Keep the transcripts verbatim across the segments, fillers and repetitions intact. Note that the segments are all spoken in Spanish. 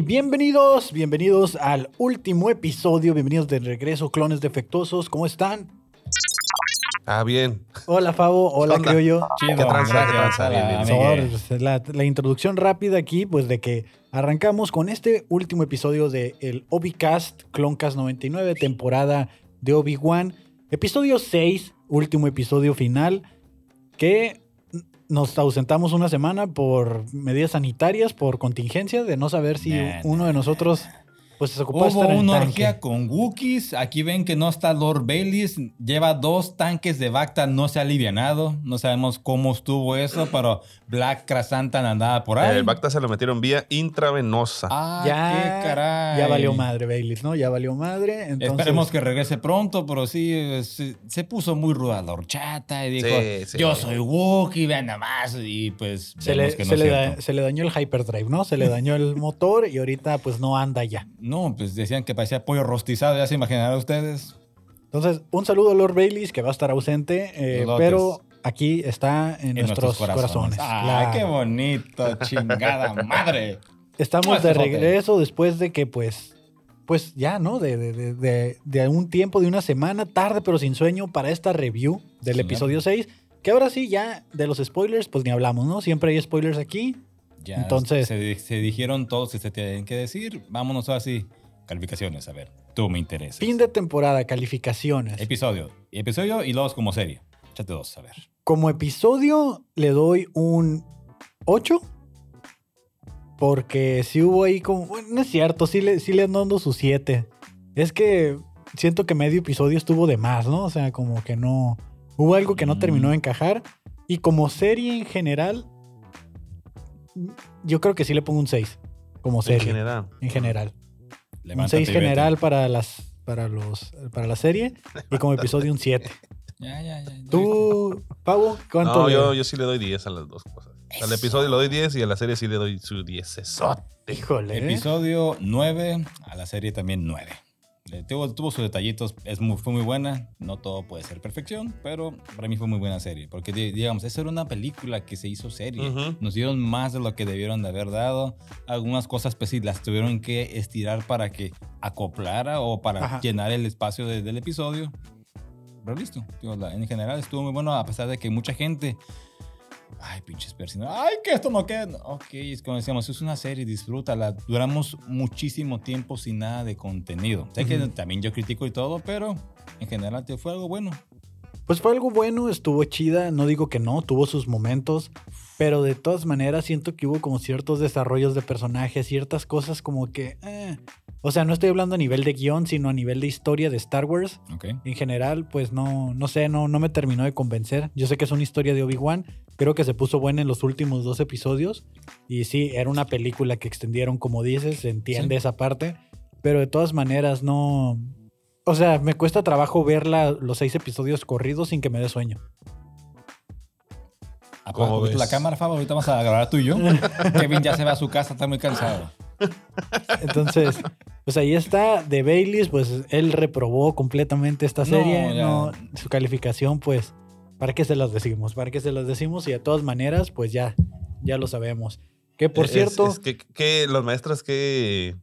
bienvenidos, bienvenidos al último episodio, bienvenidos de regreso, Clones Defectuosos, ¿cómo están? Ah, bien. Hola, Favo, hola, creo yo. Chido. ¿Qué tranza, qué tranza? Bien, bien, bien. La, la introducción rápida aquí, pues de que arrancamos con este último episodio del de Obicast, Cloncast noventa y nueve, temporada de Obi-Wan, episodio seis, último episodio final, que... Nos ausentamos una semana por medidas sanitarias, por contingencia, de no saber si nah, uno nah, de nosotros pues, se ocupó de estar en una orgía con Wookiees. Aquí ven que no está Lord Bayliss. Lleva dos tanques de Bacta, no se ha alivianado. No sabemos cómo estuvo eso, pero Black Crasantan andaba por ahí. El Bacta se lo metieron vía intravenosa. Ah, ya, qué caray. Ya valió madre Bayliss, ¿no? Ya valió madre. Entonces... Esperemos que regrese pronto, pero sí, se, se puso muy ruda la horchata y dijo, sí, sí, yo sí. soy Wookiee, vean nada más. Y pues se le, que no se, le da, se le dañó el hyperdrive, ¿no? Se le dañó el motor y ahorita pues no anda ya. No, pues decían que parecía pollo rostizado, ya se imaginarán ustedes. Entonces, un saludo a Lord Bayliss, que va a estar ausente, eh, pero aquí está en, en nuestros, nuestros corazones. corazones. ¡Ah, claro. Qué bonito! ¡Chingada madre! Estamos de regreso después de que, pues, pues ya, ¿no? De, de, de, de, de un tiempo, de una semana, tarde pero sin sueño, para esta review del sí, episodio ¿no? seis. Que ahora sí, ya de los spoilers, pues ni hablamos, ¿no? Siempre hay spoilers aquí. Ya entonces se, se dijeron todos que se tienen que decir. Vámonos así. Calificaciones, a ver. Tú me interesas. Fin de temporada, calificaciones. Episodio. Episodio y luego como serie. Échate dos, a ver. Como episodio le doy un ocho. Porque si hubo ahí como... Bueno, no es cierto, sí le, sí le ando dando su siete. Es que siento que medio episodio estuvo de más, ¿no? O sea, como que no... Hubo algo que no mm. terminó de encajar. Y como serie en general... Yo creo que sí le pongo un seis como serie. En general. En general. Levántate un seis general para, las, para, los, para la serie y como episodio un siete. Ya, ya, ya. ¿Tú, Pavo, cuánto? No, yo, yo sí le doy diez a las dos cosas. Eso. Al episodio le doy diez y a la serie sí le doy su diezesote. Híjole. Episodio nueve, a la serie también nueve. Tuvo, tuvo sus detallitos, es muy, fue muy buena. No todo puede ser perfección, pero para mí fue muy buena serie. Porque, digamos, esa era una película que se hizo serie. Uh-huh. Nos dieron más de lo que debieron de haber dado. Algunas cosas, pues sí, las tuvieron que estirar para que acoplara o para Ajá. llenar el espacio de, del episodio. Pero listo. En general estuvo muy bueno, a pesar de que mucha gente... Ay, pinches personas. Ay, que esto no queda. Ok, es como decíamos, es una serie, disfrútala. Duramos muchísimo tiempo sin nada de contenido. Sé uh-huh. que también yo critico y todo, pero en general fue algo bueno. Pues fue algo bueno, estuvo chida. No digo que no, tuvo sus momentos. Pero de todas maneras siento que hubo como ciertos desarrollos de personajes, ciertas cosas como que... Eh. O sea, no estoy hablando a nivel de guión, sino a nivel de historia de Star Wars. Okay. En general, pues no, no sé, no, no me terminó de convencer. Yo sé que es una historia de Obi-Wan. Creo que se puso buena en los últimos dos episodios. Y sí, era una película que extendieron, como dices, se entiende sí. esa parte. Pero de todas maneras, no... O sea, me cuesta trabajo ver la, los seis episodios corridos sin que me dé sueño. Apaga la cámara, Fabio. Ahorita vamos a grabar tú y yo. Kevin ya se va a su casa, está muy cansado. Entonces, pues ahí está. De Bayliss, pues él reprobó completamente esta serie. No, no, su calificación, pues, ¿para qué se las decimos? ¿Para qué se las decimos? Y de todas maneras, pues ya, ya lo sabemos. Que por es, cierto... Es que, que los maestros que...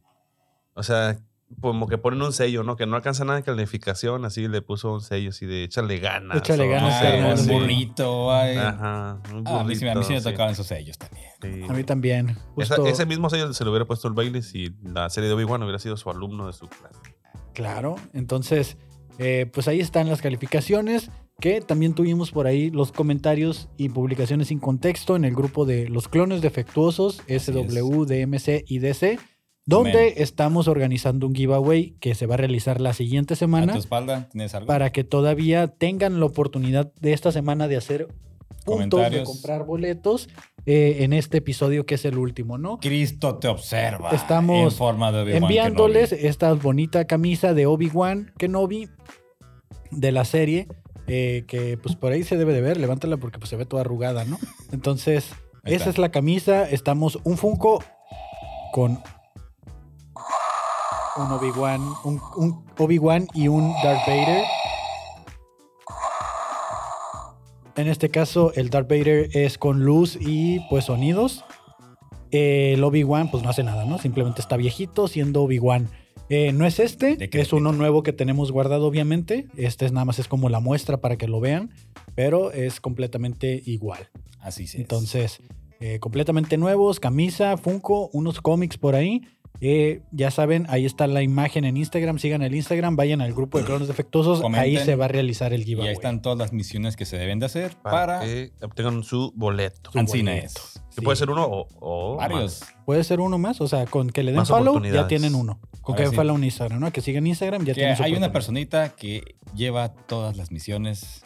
O sea... Como que ponen un sello, ¿no? Que no alcanza nada de calificación, así le puso un sello así de échale ganas. Échale ganas, ay, ay, un burrito. Ay. Ajá, un burrito. Ah, a mí sí, a mí sí me tocaban sí. esos sellos también. Sí. A mí también. Justo... Esa, ese mismo sello se lo hubiera puesto el Bayliss si la serie de Obi-Wan hubiera sido su alumno de su clase. Claro, entonces, eh, pues ahí están las calificaciones, que también tuvimos por ahí los comentarios y publicaciones sin contexto en el grupo de los Clones Defectuosos, S W, D M C y D C. Donde Amen. estamos organizando un giveaway que se va a realizar la siguiente semana. A tu espalda, ¿tienes algo? Para que todavía tengan la oportunidad de esta semana de hacer puntos, de comprar boletos eh, en este episodio que es el último, ¿no? Cristo te observa. Estamos en forma de Obi-Wan enviándoles Kenobi. Esta bonita camisa de Obi-Wan Kenobi de la serie, eh, que pues por ahí se debe de ver. Levántala porque pues, se ve toda arrugada, ¿no? Entonces, esa es la camisa. Estamos un Funko con... Un Obi-Wan, un, un Obi-Wan y un Darth Vader. En este caso, el Darth Vader es con luz y pues sonidos. Eh, el Obi-Wan pues no hace nada, ¿no? Simplemente está viejito siendo Obi-Wan. Eh, no es este, es uno nuevo que tenemos guardado, obviamente. Este es nada más es como la muestra para que lo vean, pero es completamente igual. Así es. Entonces, eh, completamente nuevos, camisa, Funko, unos cómics por ahí. Eh, ya saben, ahí está la imagen en Instagram. Sigan el Instagram, vayan al grupo de Clones Defectuosos. Comenten, ahí se va a realizar el giveaway. Y ahí están todas las misiones que se deben de hacer para, para que obtengan su boleto. Ancina es. Sí. Puede ser uno o, o varios. Más. Puede ser uno más. O sea, con que le den más follow, ya tienen uno. Con que den sí. follow en Instagram, ¿no? Que sigan Instagram, ya que tienen su hay una personita que lleva todas las misiones.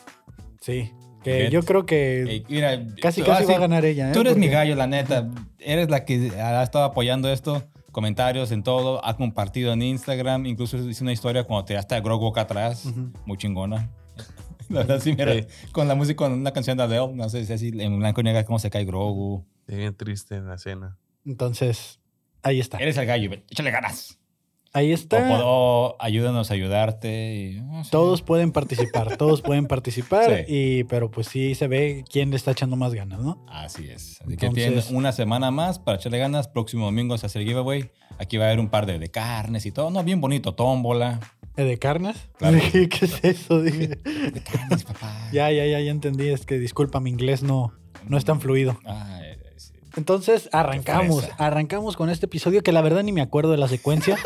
Sí. Que yo creo que hey, mira, casi casi ah, va a ganar ella. ¿eh? Tú eres Porque... mi gallo, la neta. Eres la que ha estado apoyando esto. Comentarios en todo, ha compartido en Instagram, incluso hice una historia cuando te hasta Grogu acá atrás, uh-huh. muy chingona. La verdad sí, mira, sí. con la música, con una canción de Adele, no sé si así en blanco y negro cómo se cae Grogu. Sí, bien triste en la escena. Entonces, ahí está. Eres el gallo, échale ganas. Ahí está. O, o ayúdanos a ayudarte. Y, no sé. Todos pueden participar, todos pueden participar, sí. y, pero pues sí se ve quién le está echando más ganas, ¿no? Así es. Así Entonces, que tienen una semana más para echarle ganas. Próximo domingo se hace el giveaway. Aquí va a haber un par de, de carnes y todo. No, bien bonito, tómbola. ¿De carnes? Claro. ¿Qué es eso? Dije. De carnes, papá. Ya, ya, ya, ya entendí. Es que disculpa, mi inglés no, no es tan fluido. Ay, sí. Entonces arrancamos, arrancamos con este episodio que la verdad ni me acuerdo de la secuencia.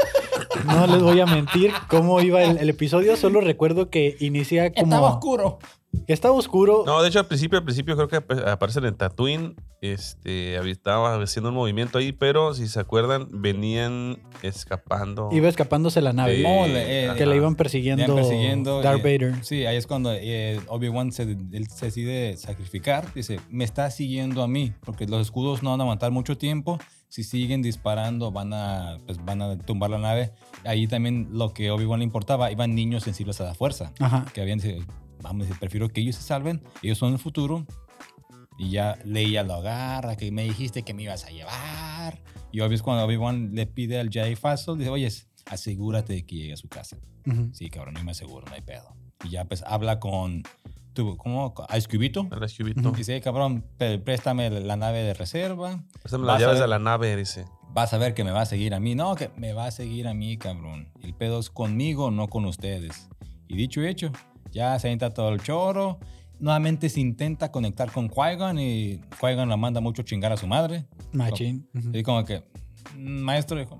No les voy a mentir cómo iba el, el episodio. Solo recuerdo que inicia como... Estaba oscuro. Estaba oscuro. No, de hecho, al principio, al principio creo que aparecen en Tatooine. Este, estaba haciendo un movimiento ahí, pero si se acuerdan, venían escapando. Iba escapándose la nave. De, oh, eh, que eh, le iban persiguiendo, iban persiguiendo Darth Vader. Eh, sí, ahí es cuando eh, Obi-Wan se, él se decide sacrificar. Dice, me está siguiendo a mí, porque los escudos no van a aguantar mucho tiempo. Si siguen disparando, van a, pues, van a tumbar la nave. Ahí también lo que Obi-Wan le importaba, iban niños sensibles a la fuerza. Ajá. Que habían dicho, vamos, prefiero que ellos se salven. Ellos son el futuro. Y ya Leia lo agarra, que me dijiste que me ibas a llevar. Y obvio es cuando Obi-Wan le pide al Jedi Faso, dice, oye, asegúrate de que llegue a su casa. Uh-huh. Sí, cabrón, yo me aseguro, no hay pedo. Y ya pues habla con... ¿Cómo? ¿A Escubito? A Escubito. Dice, cabrón, préstame la nave de reserva. Préstame las llaves de la nave, dice. Vas a ver que me va a seguir a mí. No, que me va a seguir a mí, cabrón. El pedo es conmigo, no con ustedes. Y dicho y hecho, ya se entra todo el choro. Nuevamente se intenta conectar con Qui-Gon y Qui-Gon la manda mucho chingar a su madre. Machín. Como, uh-huh. Y como que, maestro, dijo...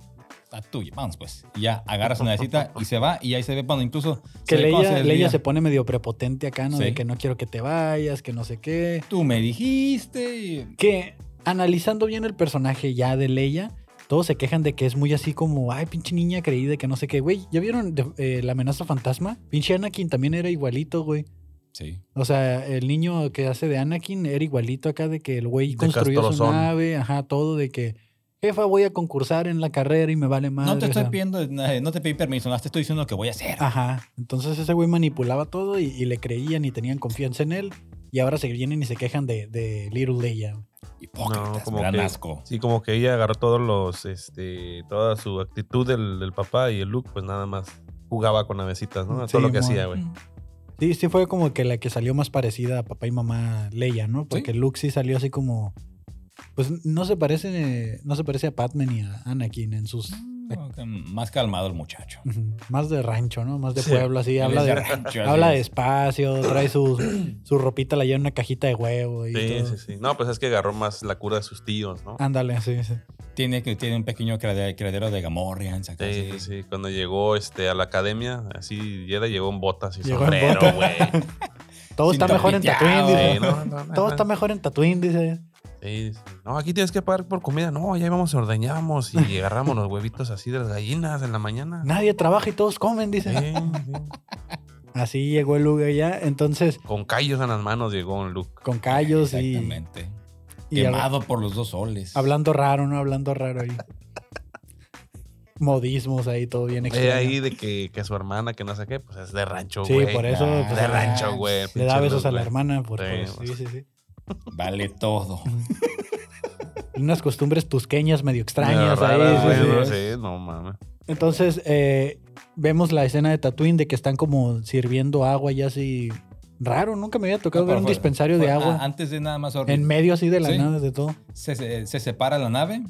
La tuya, vamos pues. Y ya agarra su navecita y se va. Y ahí se ve cuando incluso... Que se Leia, se Leia se pone medio prepotente acá, ¿no? Sí. De que no quiero que te vayas, que no sé qué. Tú me dijiste. Y... Que analizando bien el personaje ya de Leia, todos se quejan de que es muy así como, ay, pinche niña creída, que no sé qué. Güey, ¿ya vieron eh, La Amenaza Fantasma? Pinche Anakin también era igualito, güey. Sí. O sea, el niño que hace de Anakin era igualito acá de que el güey construyó su nave, ajá, todo de que... Jefa, voy a concursar en la carrera y me vale madre. No te estoy o sea. pidiendo, no te pedí permiso, no te estoy diciendo lo que voy a hacer. Ajá. Entonces ese güey manipulaba todo y, y le creían y tenían confianza en él. Y ahora se vienen y se quejan de, de Little Leia. Hipócritas, no, gran que, asco. Sí, como que ella agarró todos los, este, toda su actitud del, del papá y el Luke, pues nada más jugaba con navecitas, ¿no? Sí, todo lo que bueno. hacía, güey. Sí, sí fue como que la que salió más parecida a papá y mamá Leia, ¿no? Porque ¿sí? Luke sí salió así como... Pues no se parece, no se parece a Padme ni a Anakin en sus... Más calmado el muchacho. Más de rancho, ¿no? Más de pueblo, sí. así. Habla de, de rancho, habla despacio, trae su, su ropita, la lleva en una cajita de huevo. Y sí, todo. sí, sí. No, pues es que agarró más la cura de sus tíos, ¿no? Ándale, sí, sí. Tiene, tiene un pequeño criadero de Gamorrean. Sí, sí, sí. Cuando llegó este, a la academia, así, Yeda llegó en botas y sombrero, güey. Todo está mejor en Tatooine, dice. Todo está mejor en Tatooine, dice. Sí, sí. No, aquí tienes que pagar por comida. No, ya íbamos, ordeñamos y agarramos los huevitos así de las gallinas en la mañana. Nadie trabaja y todos comen, dice. Sí, sí. Así llegó el Luke allá, entonces... Con callos en las manos llegó el Luke. Con callos y... Exactamente. Y quemado y... por los dos soles. Hablando raro, ¿no? Hablando raro ahí. Modismos ahí, todo bien extraño. Ahí de que, que su hermana, que no sé qué, pues es de rancho, güey. Sí, por eso... Ah, pues, de rancho, güey. Le da besos a la hermana. Por, sí, por, sí, sí, sí. Vale todo. Unas costumbres tusqueñas medio extrañas no, ahí. Rara, sí, no, sí. Sí, no mames. Entonces, eh, vemos la escena de Tatooine de que están como sirviendo agua y así Raro, nunca me había tocado no, ver un fue, dispensario fue, de agua. A, antes de nada más horrible. En medio así de las sí. naves de todo. Se, se, se separa la nave,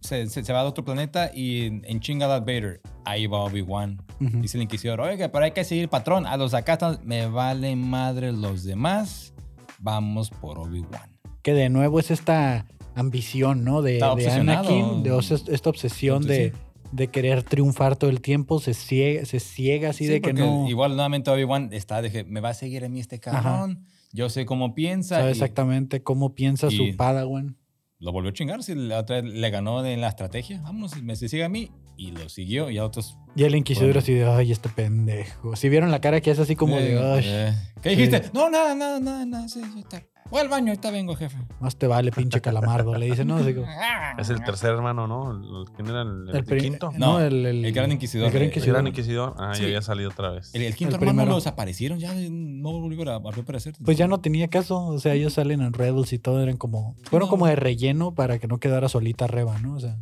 se, se, se va a otro planeta y en, en chinga Darth Vader, ahí va Obi-Wan. Uh-huh. Dice el inquisidor, oiga, pero hay que seguir el patrón. A los de acá están, me vale madre los demás, vamos por Obi-Wan. Que de nuevo es esta ambición, ¿no? De, de Anakin, de esta obsesión de, de querer triunfar todo el tiempo, se ciega, se ciega así sí, de que no. Igual nuevamente Obi-Wan está de que me va a seguir a mí este cabrón, yo sé cómo piensa. Sabe y, exactamente cómo piensa su padawan. Lo volvió a chingar, si la otra le ganó en la estrategia, vámonos, me se sigue a mí y lo siguió y a otros. Y el inquisidor bueno. así de, ay, este pendejo. Si vieron la cara que es así como eh, de, ay. Eh. ¿Qué dijiste? Sí. No, nada, nada, nada, nada, sí, sí, está. Voy al baño, ahorita vengo, jefe. Más te vale, pinche calamardo. Le dice, no, así como... Es el tercer hermano, ¿no? ¿Quién era el, el, el pri- quinto? No, el, el, el gran inquisidor. El gran inquisidor. El gran inquisidor. Ah, sí. Ya había salido otra vez. El, el quinto el hermano primero. Lo desaparecieron, ya no volvió a, a aparecer. Pues ya no tenía caso. O sea, ellos salen en Rebels y todo, eran como... Fueron no. como de relleno para que no quedara solita Reva, ¿no? O sea,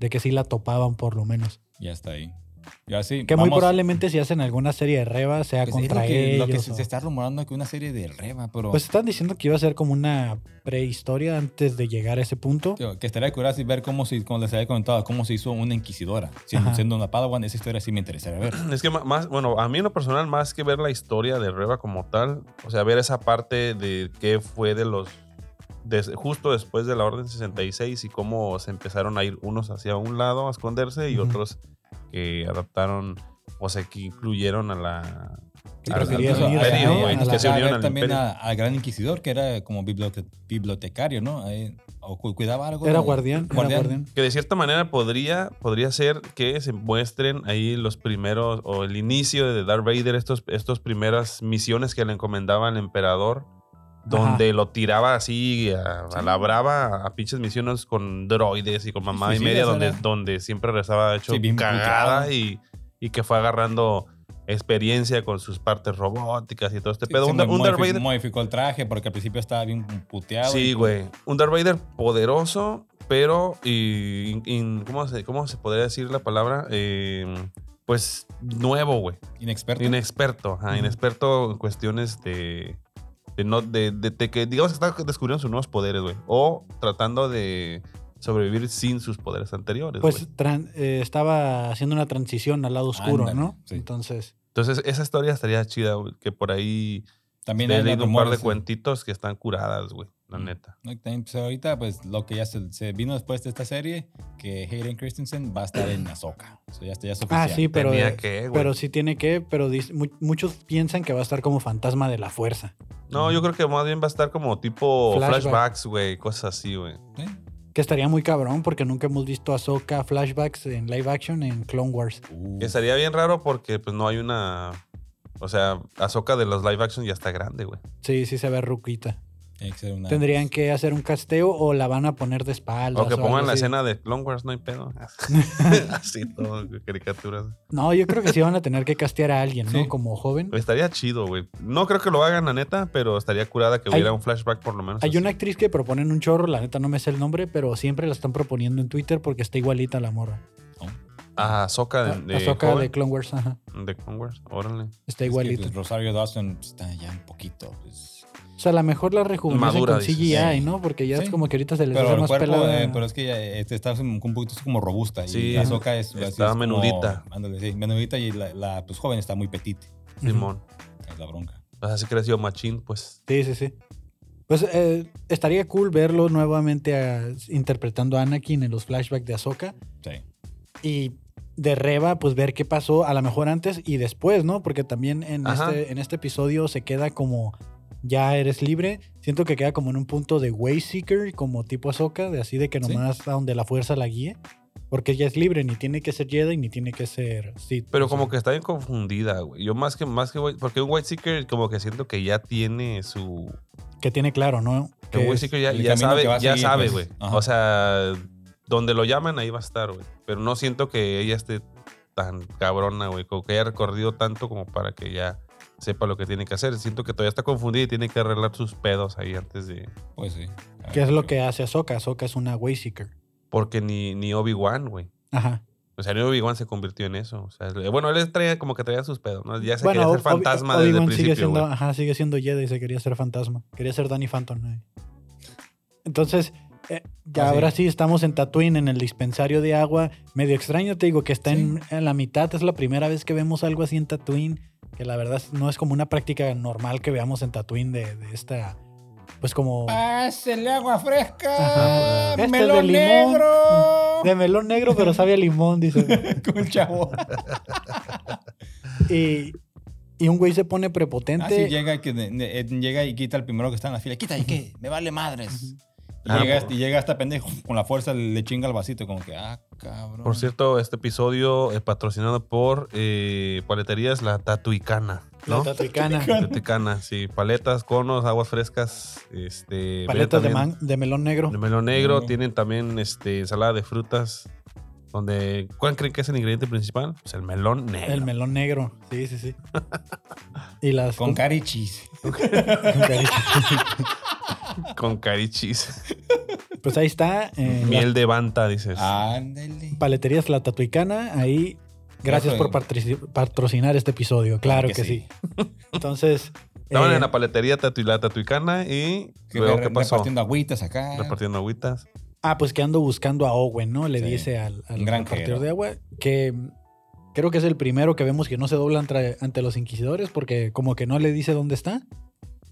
de que sí la topaban por lo menos. Ya está ahí. Ya sí, que vamos. Muy probablemente si hacen alguna serie de Reva sea pues contra lo que, ellos. Lo que se, o... se está rumorando que una serie de Reva, pero... Pues están diciendo que iba a ser como una prehistoria antes de llegar a ese punto. Tío, que estaría curioso y ver cómo se, como les había comentado, cómo se hizo una inquisidora. Siendo, siendo una padawan, esa historia sí me interesaría ver. Es que más, bueno, a mí en lo personal, más que ver la historia de Reva como tal, o sea, ver esa parte de qué fue de los... De, justo después de la Orden sesenta y seis y cómo se empezaron a ir unos hacia un lado a esconderse y uh-huh. otros... que adaptaron, o sea, que incluyeron a la... Que se unieron también al Gran Inquisidor, que era como bibliote- bibliotecario, ¿no? Ahí, o cuidaba algo. Era, ¿no? guardián, guardián. Era guardián. Que de cierta manera podría, podría ser que se muestren ahí los primeros, o el inicio de Darth Vader, estos, estos primeras misiones que le encomendaba al emperador, donde Ajá. lo tiraba así a, sí. a la brava a pinches misiones con droides y con mamá sí, sí, y media donde, donde siempre rezaba hecho sí, cagada y, y que fue agarrando experiencia con sus partes robóticas y todo este sí, pedo. Sí, un, un modificó, Darth Vader modificó el traje porque al principio estaba bien puteado. Sí, güey. Un Darth Vader poderoso, pero y, y, ¿cómo, se, ¿cómo se podría decir la palabra? Eh, pues nuevo, güey. Inexperto. Inexperto. Ajá, uh-huh. Inexperto en cuestiones de... De, no, de, de, de que digamos que está descubriendo sus nuevos poderes, güey. O tratando de sobrevivir sin sus poderes anteriores. Pues tran- eh, estaba haciendo una transición al lado oscuro, Andale, ¿no? Sí. Entonces, Entonces, esa historia estaría chida, güey. Que por ahí también he leído un par de sí. cuentitos que están curadas, güey. La neta. No, pues ahorita, pues lo que ya se, se vino después de esta serie, que Hayden Christensen va a estar en Ahsoka. Eso ya, ya es oficial. Ah, sí, pero, que, pero sí tiene que, pero dis, mu- muchos piensan que va a estar como fantasma de la fuerza. No, uh-huh. yo creo que más bien va a estar como tipo Flashback. flashbacks, güey, cosas así, güey. ¿Eh? Que estaría muy cabrón porque nunca hemos visto a Ahsoka flashbacks en live action en Clone Wars. Uh. Que estaría bien raro porque pues no hay una... O sea, Ahsoka de los live action ya está grande, güey. Sí, sí se ve ruquita. Que una... Tendrían que hacer un casteo o la van a poner de espaldas. O que pongan o la escena de Clone Wars, no hay pedo. Así todo, caricaturas. No, yo creo que sí van a tener que castear a alguien, ¿no? Sí. Como joven. Estaría chido, güey. No creo que lo hagan, la neta, pero estaría curada que hay, hubiera un flashback por lo menos. Hay así. Una actriz que proponen un chorro, la neta no me sé el nombre, pero siempre la están proponiendo en Twitter porque está igualita la morra. Oh. Ah, Ahsoka de, de, Ahsoka de Clone Wars, ajá. De Clone Wars, órale. Está igualita. Es que Rosario Dawson está ya un poquito... Pues... O sea, a lo mejor la rejuvenece con C G I, dice, sí. ¿no? Porque ya sí. es como que ahorita se les hace más pelada. Eh, pero es que ya este, está un poquito como robusta. Sí, y Ahsoka es, está así, menudita. Como, ándale, sí, menudita y la, la pues, joven está muy petite. Simón. Uh-huh. Es la bronca. Pues así creció Machín, pues. Sí, sí, sí. Pues eh, estaría cool verlo nuevamente a, interpretando a Anakin en los flashbacks de Ahsoka. Sí. Y de Reva, pues ver qué pasó a lo mejor antes y después, ¿no? Porque también en, este, en este episodio se queda como... Ya eres libre. Siento que queda como en un punto de Wayseeker, como tipo Ahsoka, de así de que nomás sí. a donde la fuerza la guíe. Porque ella es libre, ni tiene que ser Jedi, ni tiene que ser Sith. Pero como sea. Que está bien confundida, güey. Yo más que... más que porque un Wayseeker como que siento que ya tiene su... Que tiene claro, ¿no? Que un Wayseeker ya, ya sabe, ya seguir, sabe, güey. Pues. O sea, donde lo llaman ahí va a estar, güey. Pero no siento que ella esté tan cabrona, güey. Como que haya recorrido tanto como para que ya... sepa lo que tiene que hacer. Siento que todavía está confundida y tiene que arreglar sus pedos ahí antes de... Pues sí. ¿Qué es lo que hace Ahsoka? Ahsoka es una Wayseeker. Porque ni, ni Obi-Wan, güey. Ajá. O sea, Obi-Wan se convirtió en eso. O sea, bueno, él traía, como que traía sus pedos, ¿no? Ya se bueno, quería ser fantasma Obi- desde el principio. Sigue siendo, ajá, sigue siendo Jedi y se quería ser fantasma. Quería ser Danny Phantom. ¿Eh? Entonces, eh, ya ah, ahora sí. sí estamos en Tatooine, en el dispensario de agua. Medio extraño, te digo, que está sí. en, en la mitad. Es la primera vez que vemos algo así en Tatooine. Que la verdad no es como una práctica normal que veamos en Tatooine de, de esta... Pues como... ¡Pásale agua fresca! Ajá, ¡melón este de limón, negro! De melón negro, pero sabe a limón, dice. Como el chavo. y, y un güey se pone prepotente. Así ah, llega, que, llega y quita el primero que está en la fila. ¡Quita y qué! ¡Me vale madres! Y, ah, llega, y llega hasta pendejo. Con la fuerza le chinga el vasito. Como que, ¡ah, cabrón! Por cierto, este episodio es patrocinado por eh, Paleterías la Tatuicana. ¿No? La Tatuicana. Tatuicana. Tatuicana, sí. Paletas, conos, aguas frescas. Este, Paletas de, man, de melón negro. De melón negro. Mm. Tienen también este, ensalada de frutas. Donde, ¿cuál creen que es el ingrediente principal? Pues el melón negro. El melón negro. Sí, sí, sí. y las, con cari cheese. Con cari cheese. con cari cheese. Pues ahí está. Eh, Miel la, de Banta, dices. Ándale. Paleterías La Tatuicana. Ahí... Gracias por patrocinar este episodio. Claro que, que sí. sí. Entonces... Estaban eh, en la paletería tatu, la Tatuicana y... Que luego, ¿qué pasó? Repartiendo agüitas acá. Repartiendo agüitas. Ah, pues que ando buscando a Owen, ¿no? Le sí. dice al, al gran repartidor de agua que... Creo que es el primero que vemos que no se dobla ante, ante los inquisidores porque como que no le dice dónde está.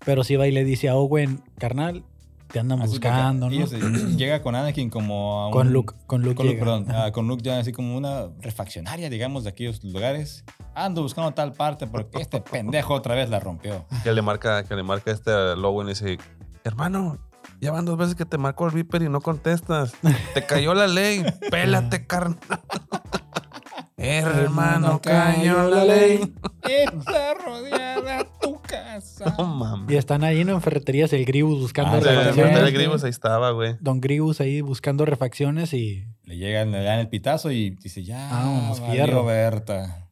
Pero sí va y le dice a Owen, carnal, te andan así buscando, ¿no? Se, llega con Anakin como... A un, con Luke. Con Luke, con Luke perdón. Uh, con Luke ya así como una refaccionaria, digamos, de aquellos lugares. Ando buscando tal parte porque este pendejo otra vez la rompió. Que le marca, que le marca este Lowen y dice, hermano, ya van dos veces que te marco el Viper y no contestas. Te cayó la ley. Pélate, carnal. Hermano, cayó la ley. Está rodeada tu casa. No mames. Y están ahí, ¿no? En ferreterías el Grievous buscando ah, refacciones. El Grievous ahí estaba, güey. Don Grievous ahí buscando refacciones y... Le llegan, le dan el pitazo y dice, ya, ah, vale, Roberta.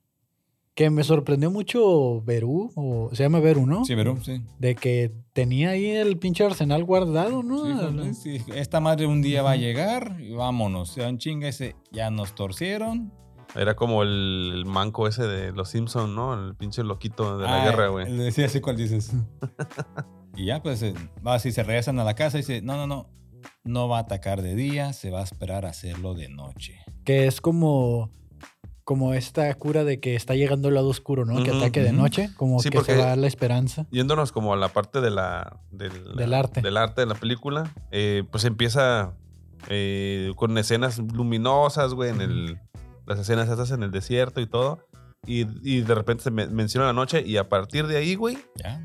Que me sorprendió mucho Verú, o se llama Beru, ¿no? Sí, Verú, sí. De que tenía ahí el pinche arsenal guardado, ¿no? Sí, sí. Esta madre un día va a llegar y vámonos. Se dan chinga ese, ya nos torcieron. Era como el, el manco ese de los Simpsons, ¿no? El pinche loquito de la ah, guerra, güey. Le decía así, ¿cuál dices? y ya, pues, va así, se regresan a la casa y dice, no, no, no, no va a atacar de día, se va a esperar a hacerlo de noche. Que es como, como esta cura de que está llegando el lado oscuro, ¿no? Mm-hmm, que ataque mm-hmm. de noche, como sí, que se va la esperanza. Yéndonos como a la parte de la, de la, del arte. Del arte de la película, eh, pues empieza eh, con escenas luminosas, güey, en el... Las escenas esas en el desierto y todo. Y, y de repente se me, menciona la noche. Y a partir de ahí, güey. Ya.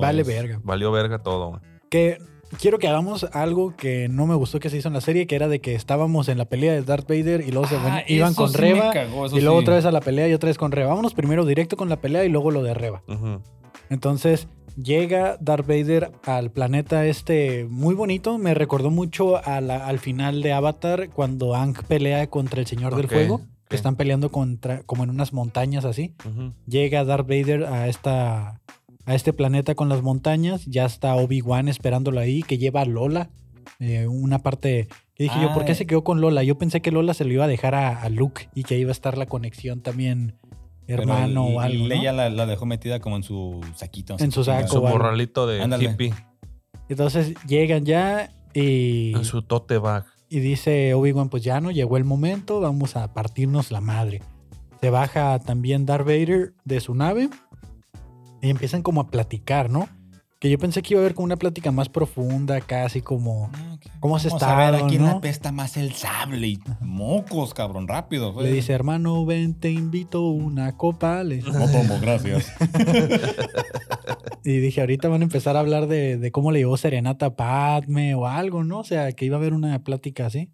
Vale verga. Valió verga todo, güey. Que quiero que hagamos algo que no me gustó que se hizo en la serie. Que era de que estábamos en la pelea de Darth Vader. Y luego ah, se ven, iban con sí Reva. Cagó, y luego sí. otra vez a la pelea y otra vez con Reva. Vámonos primero directo con la pelea y luego lo de Reva. Uh-huh. Entonces llega Darth Vader al planeta este muy bonito. Me recordó mucho a la, al final de Avatar cuando Aang pelea contra el Señor okay, del Fuego. Okay. Que están peleando contra, como en unas montañas así. Uh-huh. Llega Darth Vader a, esta, a este planeta con las montañas. Ya está Obi-Wan esperándolo ahí, que lleva a Lola. Eh, una parte... Que dije ah, yo, ¿por qué se quedó con Lola? Yo pensé que Lola se lo iba a dejar a, a Luke y que ahí iba a estar la conexión también... Hermano el, o algo, Leia ¿no? la, la dejó metida como en su saquito. En su saco. En su morralito de Ándale. hippie. Entonces llegan ya y... En su tote bag. Y dice Obi-Wan, pues ya no, llegó el momento, vamos a partirnos la madre. Se baja también Darth Vader de su nave y empiezan como a platicar, ¿no? Que yo pensé que iba a haber como una plática más profunda, casi como... Okay. ¿Cómo has estado? Vamos a ver a quién ¿no? apesta más el sable y mocos, cabrón, rápido. Güey. Le dice, hermano, ven, te invito una copa. Le... No tomo, gracias. y dije, ahorita van a empezar a hablar de, de cómo le llevó serenata a Padme o algo, ¿no? O sea, que iba a haber una plática así.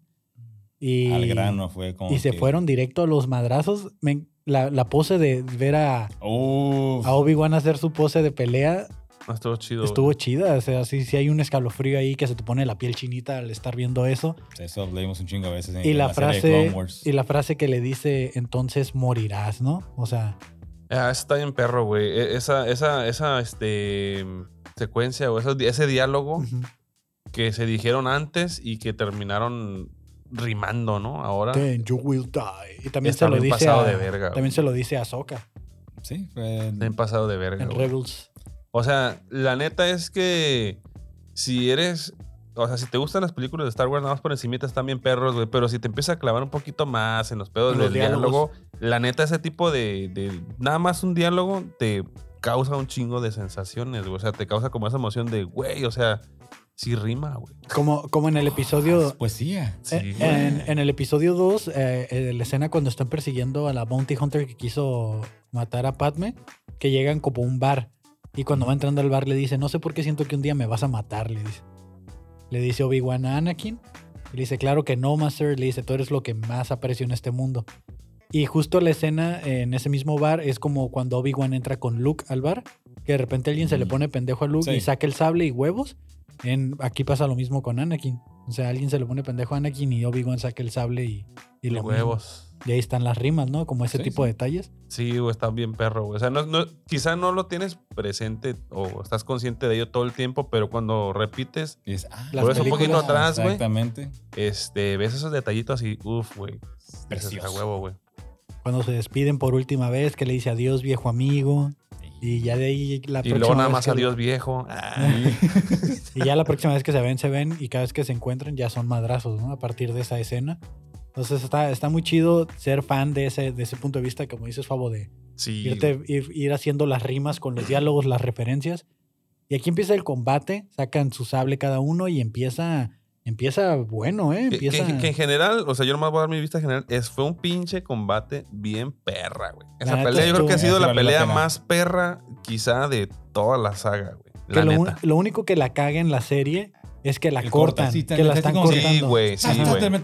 Y, Al grano fue como... Y que... se fueron directo a los madrazos. Me, la, la pose de ver a, a Obi-Wan hacer su pose de pelea... Estuvo chido. Estuvo güey. chida. O sea, sí, sí hay un escalofrío ahí que se te pone la piel chinita al estar viendo eso. Eso leímos un chingo a veces en, y la, la frase, serie de Clone Wars. Y la frase que le dice, entonces morirás, ¿no? O sea... Ah, eso está bien perro, güey. Esa, esa, esa este, secuencia o ese, ese diálogo uh-huh. que se dijeron antes y que terminaron rimando, ¿no? Ahora. Then you will die. Y también, se lo, dice a, de verga, también se lo dice a Ahsoka. Sí. En, en pasado de verga. En Rebels. O sea, la neta es que si eres... O sea, si te gustan las películas de Star Wars, nada más por encimita están bien perros, güey. Pero si te empiezas a clavar un poquito más en los pedos del diálogo, la neta, ese tipo de, de... Nada más un diálogo te causa un chingo de sensaciones, güey. O sea, te causa como esa emoción de, güey, o sea... Sí rima, güey. Como, como en el episodio... Oh, poesía. Eh, sí, en, en el episodio dos, eh, la escena cuando están persiguiendo a la Bounty Hunter que quiso matar a Padme, que llegan como a un bar. Y cuando va entrando al bar le dice, no sé por qué siento que un día me vas a matar, le dice. Le dice Obi-Wan a Anakin. Y le dice, claro que no, Master. Le dice, tú eres lo que más aprecio en este mundo. Y justo la escena eh, en ese mismo bar es como cuando Obi-Wan entra con Luke al bar, que de repente alguien se le pone pendejo a Luke sí. y saca el sable y huevos. En, aquí pasa lo mismo con Anakin. O sea, alguien se le pone pendejo a Anakin y Obi-Wan saca el sable y, y los huevos. Mismo. Y ahí están las rimas, ¿no? Como ese sí, tipo sí. de detalles. Sí, güey, está bien perro, güey. O sea, no, no, quizá no lo tienes presente o estás consciente de ello todo el tiempo, pero cuando repites, es, ah, por eso un poquito atrás, güey. Exactamente. Este, ves esos detallitos y uff, güey. Precioso. Huevo, güey. Cuando se despiden por última vez, que le dice adiós, viejo amigo. Y ya de ahí la y próxima vez. Y luego nada más adiós, viejo. Ay. Y ya la próxima vez que se ven, se ven. Y cada vez que se encuentran, ya son madrazos, ¿no? A partir de esa escena. Entonces está, está muy chido ser fan de ese, de ese punto de vista, como dices, Fabo, de sí. irte, ir, ir haciendo las rimas con los diálogos, las referencias. Y aquí empieza el combate. Sacan su sable cada uno y empieza. Empieza bueno, ¿eh? Empieza... Que, que, que en general, o sea, yo nomás voy a dar mi vista general, es, fue un pinche combate bien perra, güey. Esa la pelea yo creo que ha sido la pelea la más perra quizá de toda la saga, güey. La lo, neta. Un, lo único que la caga en la serie es que la el cortan, corta, sí, que la están cortando. Sí, güey, sí, güey.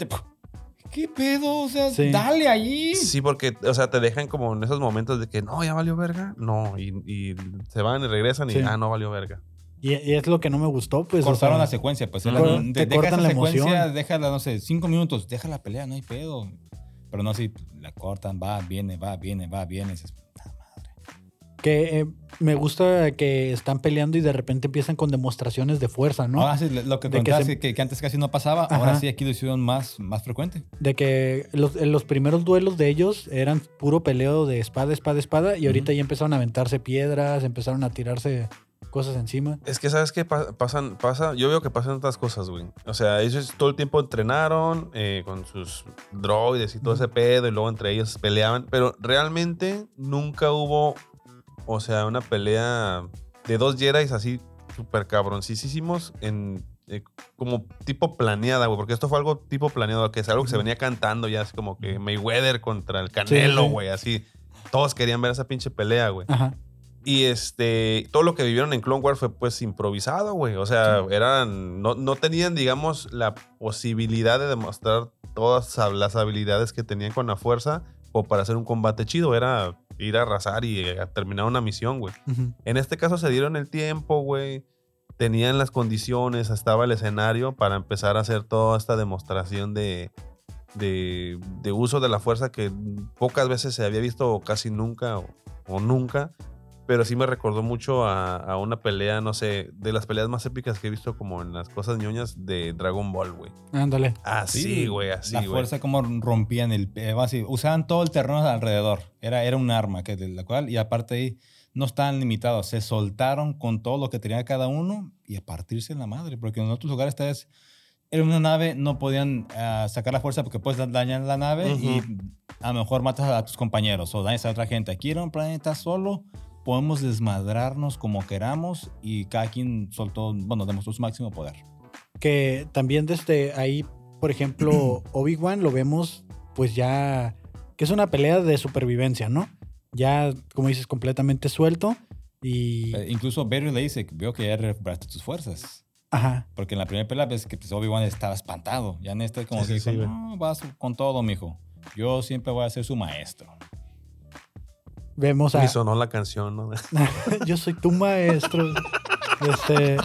¿Qué pedo? O sea, sí. dale allí. Sí, porque, o sea, te dejan como en esos momentos de que no, ya valió verga. No, y, y se van y regresan sí. y ah, no valió verga. Y es lo que no me gustó, pues. Cortaron o sea, la secuencia, pues. Claro, la, te deja cortan esa la secuencia, emoción. Déjala, no sé, cinco minutos, deja la pelea, no hay pedo. Pero no, si la cortan, va, viene, va, viene, va, viene. Es, ¡ah, madre! Que eh, me gusta que están peleando y de repente empiezan con demostraciones de fuerza, ¿no? Ah, sí, lo que contaste, que, se... que, que antes casi no pasaba, ajá. ahora sí aquí lo hicieron más, más frecuente. De que los, los primeros duelos de ellos eran puro peleo de espada, espada, espada, y ahorita uh-huh. ya empezaron a aventarse piedras, empezaron a tirarse... cosas encima. Es que, ¿sabes qué? Pasan, pasa, yo veo que pasan otras cosas, güey. O sea, ellos todo el tiempo entrenaron eh, con sus droides y todo ese pedo, y luego entre ellos peleaban, pero realmente nunca hubo, o sea, una pelea de dos Jedis así súper cabroncísimos en eh, como tipo planeada, güey, porque esto fue algo tipo planeado, que es algo que se venía cantando ya, así como que Mayweather contra el Canelo, sí, sí. güey, así. Todos querían ver esa pinche pelea, güey. Ajá. Y este, todo lo que vivieron en Clone Wars fue pues improvisado, güey. O sea, sí. eran, no, no tenían, digamos, la posibilidad de demostrar todas las habilidades que tenían con la fuerza o para hacer un combate chido. Era ir a arrasar y a terminar una misión, güey. Uh-huh. En este caso se dieron el tiempo, güey. Tenían las condiciones, estaba el escenario para empezar a hacer toda esta demostración de... De, de uso de la fuerza que pocas veces se había visto o casi nunca o, o nunca. Pero sí me recordó mucho a, a una pelea, no sé, de las peleas más épicas que he visto como en las cosas ñoñas de Dragon Ball, güey. Ándale. Así, güey, así, güey. La fuerza wey. Como rompían el... Así, usaban todo el terreno alrededor. Era, era un arma, que de la cual... Y aparte ahí no estaban limitados. Se soltaron con todo lo que tenía cada uno y a partirse en la madre. Porque en otros lugares ustedes... Era una nave, no podían uh, sacar la fuerza porque puedes dañar la nave uh-huh. y a lo mejor matas a tus compañeros o dañas a otra gente. Aquí era un planeta solo... Podemos desmadrarnos como queramos y cada quien soltó, bueno, demostró su máximo poder. Que también desde ahí, por ejemplo, Obi-Wan lo vemos pues ya... Que es una pelea de supervivencia, ¿no? Ya, como dices, completamente suelto y... Eh, incluso Beru le dice, veo que ya recuperaste tus fuerzas. Ajá. Porque en la primera pelea ves que pues, Obi-Wan estaba espantado. Ya en esta como sí, que sí, dijo, sí, no, vas con todo, mijo. Yo siempre voy a ser su maestro. Vemos a... Y sonó la canción, ¿no? Yo soy tu maestro. Este...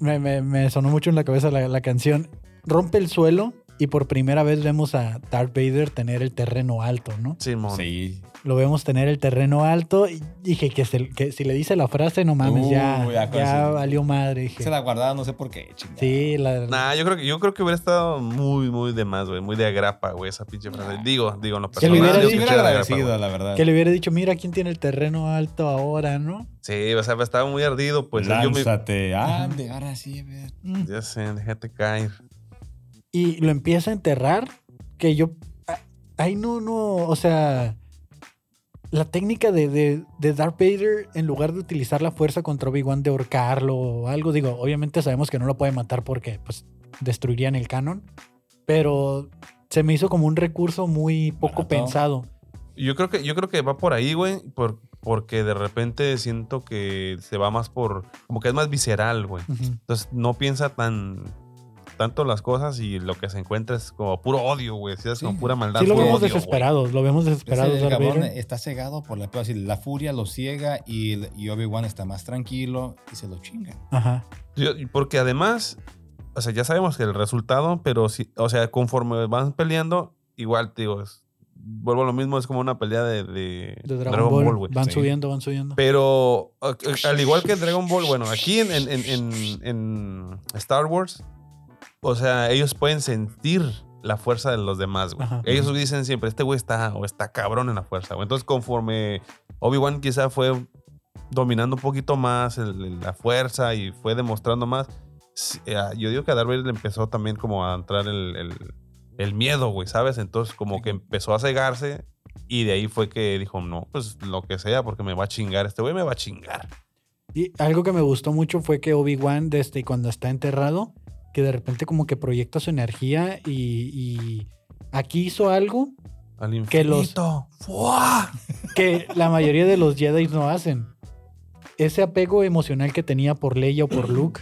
Me, me, me sonó mucho en la cabeza la, la canción. Rompe el suelo Y por primera vez vemos a Darth Vader tener el terreno alto, ¿no? Simón. Sí. Lo vemos tener el terreno alto. Y dije que, se, que si le dice la frase, no mames, uh, ya, ya, ya valió madre. Dije. Se la guardaba, no sé por qué, chingada. Sí, la Nah, yo creo, que, yo creo que hubiera estado muy, muy de más, güey. Muy de agrapa, güey, esa pinche frase. Nah. Digo, digo, no pasa nada. Que le hubiera, dicho, hubiera agradecido, agrapa, la verdad. Que le hubiera dicho, mira quién tiene el terreno alto ahora, ¿no? Sí, o sea, estaba muy ardido, pues. Lánzate, yo me... ande, ahora sí, güey. Ya sé, déjate caer. Y lo empieza a enterrar, que yo... Ay, no, no, o sea... La técnica de, de, de Darth Vader, en lugar de utilizar la fuerza contra Obi-Wan, de ahorcarlo o algo, digo, obviamente sabemos que no lo puede matar porque pues destruirían el canon, pero se me hizo como un recurso muy poco Barato. pensado. Yo creo que, yo creo que va por ahí, güey, por, porque de repente siento que se va más por... Como que es más visceral, güey. Uh-huh. Entonces no piensa tan... tanto las cosas y lo que se encuentra es como puro odio, güey. Sí, es como pura maldad. Sí, lo vemos odio, desesperados. Wey. Lo vemos desesperados. Ese, el cabrón está cegado por la... La furia lo ciega y, y Obi-Wan está más tranquilo y se lo chingan. Ajá. Yo, porque además, o sea, ya sabemos que el resultado, pero si, o sea, conforme van peleando, igual, digo, es, vuelvo a lo mismo, es como una pelea de, de, de Dragon Ball, güey. Van sí. subiendo, van subiendo. Pero al igual que en Dragon Ball, bueno, aquí en, en, en, en, en Star Wars... O sea, ellos pueden sentir la fuerza de los demás, güey. Ajá. Ellos dicen siempre, este güey está o está cabrón en la fuerza, güey. Entonces, conforme Obi-Wan quizá fue dominando un poquito más el, la fuerza y fue demostrando más, yo digo que a Darth Vader le empezó también como a entrar el, el, el miedo, güey, ¿sabes? Entonces, como que empezó a cegarse y de ahí fue que dijo, no, pues lo que sea, porque me va a chingar, este güey me va a chingar. Y algo que me gustó mucho fue que Obi-Wan, desde cuando está enterrado, que de repente como que proyecta su energía y, y aquí hizo algo al infinito que, los, que la mayoría de los Jedi no hacen. Ese apego emocional que tenía por Leia o por Luke,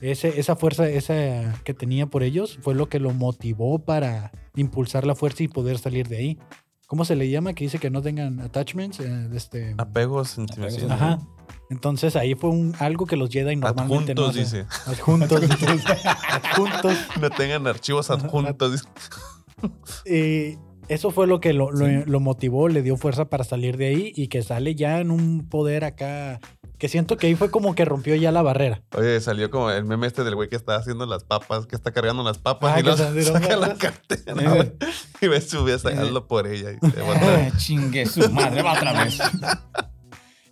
ese, esa fuerza esa que tenía por ellos fue lo que lo motivó para impulsar la fuerza y poder salir de ahí. ¿Cómo se le llama? Que dice que no tengan attachments. Eh, este, apegos, intimaciones. Ajá. Entonces ahí fue un, algo que los Jedi normalmente adjuntos, no hacen. Dice. Adjuntos, dice. Adjuntos. No tengan archivos adjuntos. Y eso fue lo que lo, lo, sí. lo motivó, le dio fuerza para salir de ahí y que sale ya en un poder acá... Que siento que ahí fue como que rompió ya la barrera. Oye, salió como el meme este del güey que está haciendo las papas, que está cargando las papas ah, y los saca la cartera y me sube a sacarlo por ella. Y se ah, chingue su madre, va otra vez.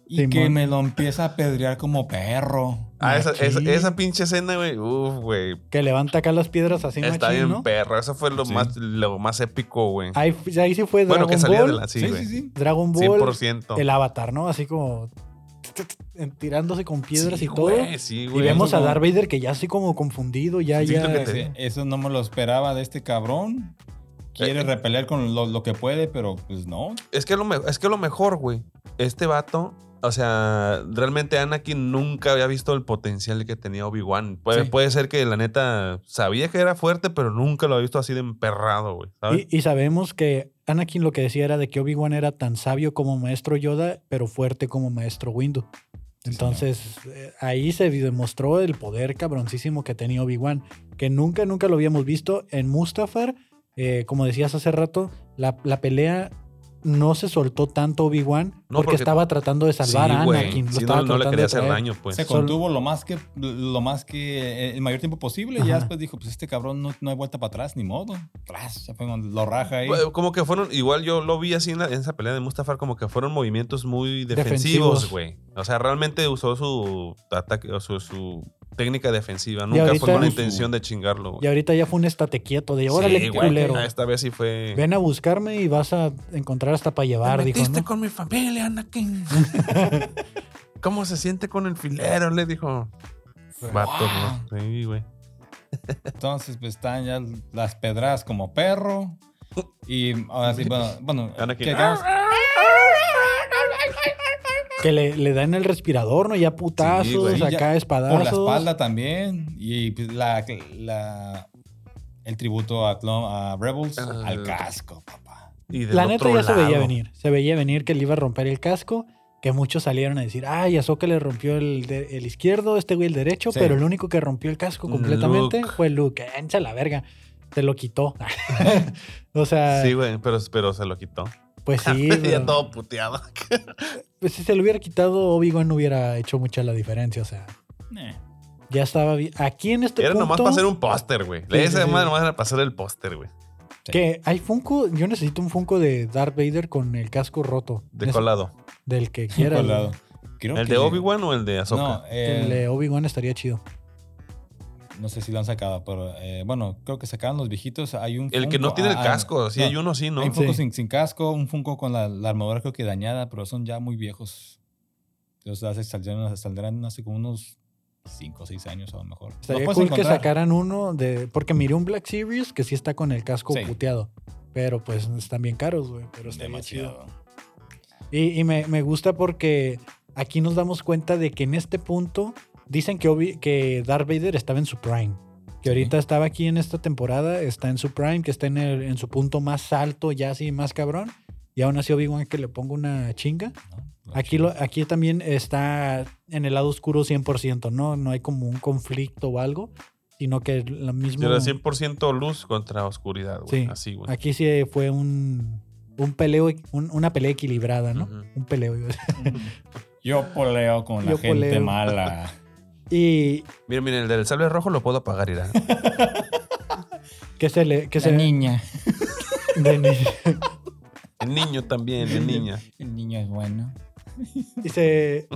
Y Simón. Que me lo empieza a pedrear como perro. Ah, esa, esa, esa pinche escena, güey. Uf, güey. Que levanta acá las piedras así, machín, está bien, ¿no? Perro. Eso fue lo, sí. más, lo más épico, güey. Ahí, ahí sí fue Dragon Ball. Bueno, que salía de la... Sí, sí, sí, sí. Dragon Ball. cien por ciento. El Avatar, ¿no? Así como... tirándose con piedras sí, y todo güey, sí, güey. Y vemos eso a Darth Vader que ya así como confundido ya, ya... Que te... eso no me lo esperaba de este cabrón, quiere eh, repeler con lo, lo que puede, pero pues no es que, lo me... es que lo mejor, güey, este vato, o sea, realmente Anakin nunca había visto el potencial que tenía Obi-Wan. Puede, sí. puede ser que la neta sabía que era fuerte, pero nunca lo había visto así de emperrado, güey, ¿sabes? Y, y sabemos que Anakin lo que decía era de que Obi-Wan era tan sabio como maestro Yoda, pero fuerte como maestro Windu. Entonces, sí, eh, ahí se demostró el poder cabroncísimo que tenía Obi-Wan, que nunca, nunca lo habíamos visto en Mustafar. Eh, como decías hace rato, la, la pelea no se soltó tanto Obi-Wan porque, no, porque estaba tratando de salvar sí, a Anakin. Sí, no, no le quería hacer daño, pues. Se contuvo lo más que, lo más que el mayor tiempo posible. Ajá. Y ya después dijo, pues este cabrón no, no hay vuelta para atrás, ni modo. Tras, ya fue cuando lo raja ahí. Como que fueron, igual yo lo vi así en, la, en esa pelea de Mustafar, como que fueron movimientos muy defensivos, güey. O sea, realmente usó su ataque, o su, su técnica defensiva. Nunca fue con la intención de chingarlo, güey. Y ahorita ya fue un estate quieto de órale, sí, culero. Güey, esta vez sí fue... Ven a buscarme y vas a encontrar hasta para llevar. Te metiste dijo, ¿no? con mi familia, Anakin. ¿Cómo se siente con el filero? Le dijo. Vato, wow. ¿no? Sí, güey. Entonces, pues, están ya las pedradas como perro. Y ahora sí, bueno... bueno Anakin. Que le, le dan el respirador, ¿no? Ya putazos, sí, acá ya, espadazos. Por la espalda también. Y la, la, el tributo a, Clone, a Rebels uh, al casco, papá. Y la neta ya lado. se veía venir. Se veía venir que le iba a romper el casco. Que muchos salieron a decir, ay, Ahsoka le rompió el, de, el izquierdo, este güey el derecho. Sí. Pero el único que rompió el casco completamente Luke. fue Luke. Encha la verga. se lo quitó. O sea... Sí, güey, pero, pero se lo quitó. Pues sí. Ya todo puteado. Pues si se lo hubiera quitado, Obi-Wan no hubiera hecho mucha la diferencia, o sea... Eh. Ya estaba bien. Aquí en este era punto... Era nomás para hacer un póster, güey. Sí, Esa sí, sí. nomás era para hacer el póster, güey. Sí. Que hay Funko... Yo necesito un Funko de Darth Vader con el casco roto. De colado. Del que quiera. De colado. Creo ¿El que... de Obi-Wan o el de Ahsoka? No, eh... el de Obi-Wan estaría chido. No sé si lo han sacado, pero eh, bueno, creo que sacaban los viejitos. Hay un el Funko, que no tiene ah, el casco. Sí, no, hay uno, sí, ¿no? Hay un Funko sí. sin, sin casco, un Funko con la, la armadura creo que dañada, pero son ya muy viejos. Entonces saldrán, saldrán hace como unos... cinco o seis años a lo mejor. Estaría cool encontrar? que sacaran uno de... Porque miré un Black Series que sí está con el casco sí. puteado. Pero pues están bien caros, güey. Pero está demasiado chido. Y, y me, me gusta porque aquí nos damos cuenta de que en este punto dicen que, Obi, que Darth Vader estaba en su prime. Que ahorita sí. estaba aquí en esta temporada, está en su prime, que está en, el, en su punto más alto, ya así más cabrón. Y aún así Obi-Wan que le ponga una chinga. No. Aquí, lo, aquí también está en el lado oscuro cien por ciento, ¿no? No hay como un conflicto o algo, sino que la misma... Era cien por ciento luz contra oscuridad, güey. Sí. Así, güey. Aquí sí fue un, un peleo, un, una pelea equilibrada, ¿no? Uh-huh. Un peleo. Yo poleo con Yo la gente poleo. mala. Y... Mira, mira, el del sable rojo lo puedo apagar, Irán. ¿Qué se le...? Qué la se niña. De niña. El niño también, de niña. El niño es bueno. Y se,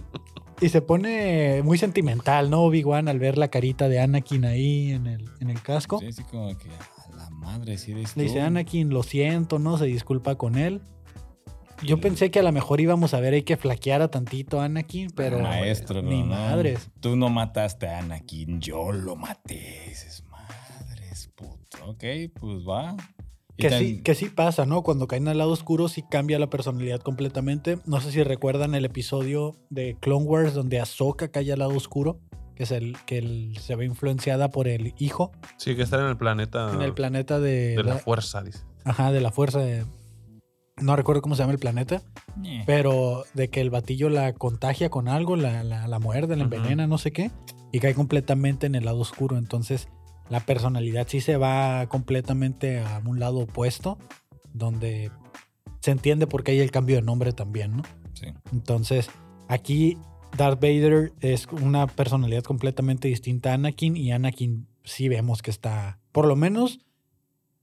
y se pone muy sentimental, ¿no? Obi-Wan al ver la carita de Anakin ahí en el, en el casco. Sí, sí, como que a la madre, sí eres tú. Le dice Anakin, lo siento, ¿no? Se disculpa con él. Yo sí. pensé que a lo mejor íbamos a ver ahí que flaqueara tantito a Anakin, pero... Maestro, no, ni no, madres. Tú no mataste a Anakin, yo lo maté. Dices, madres, puto. Ok, pues va. Que sí, que sí pasa, ¿no? Cuando caen al lado oscuro sí cambia la personalidad completamente. No sé si recuerdan el episodio de Clone Wars donde Ahsoka cae al lado oscuro, que es el que el, se ve influenciada por el hijo. Sí, que está en el planeta... En el planeta de... De la, la fuerza, dice. Ajá, de la fuerza de... No recuerdo cómo se llama el planeta, yeah. pero de que el batillo la contagia con algo, la, la, la muerde, la envenena, uh-huh. no sé qué, y cae completamente en el lado oscuro, entonces... La personalidad sí se va completamente a un lado opuesto, donde se entiende por qué hay el cambio de nombre también, ¿no? Sí. Entonces, aquí Darth Vader es una personalidad completamente distinta a Anakin, y Anakin sí vemos que está, por lo menos,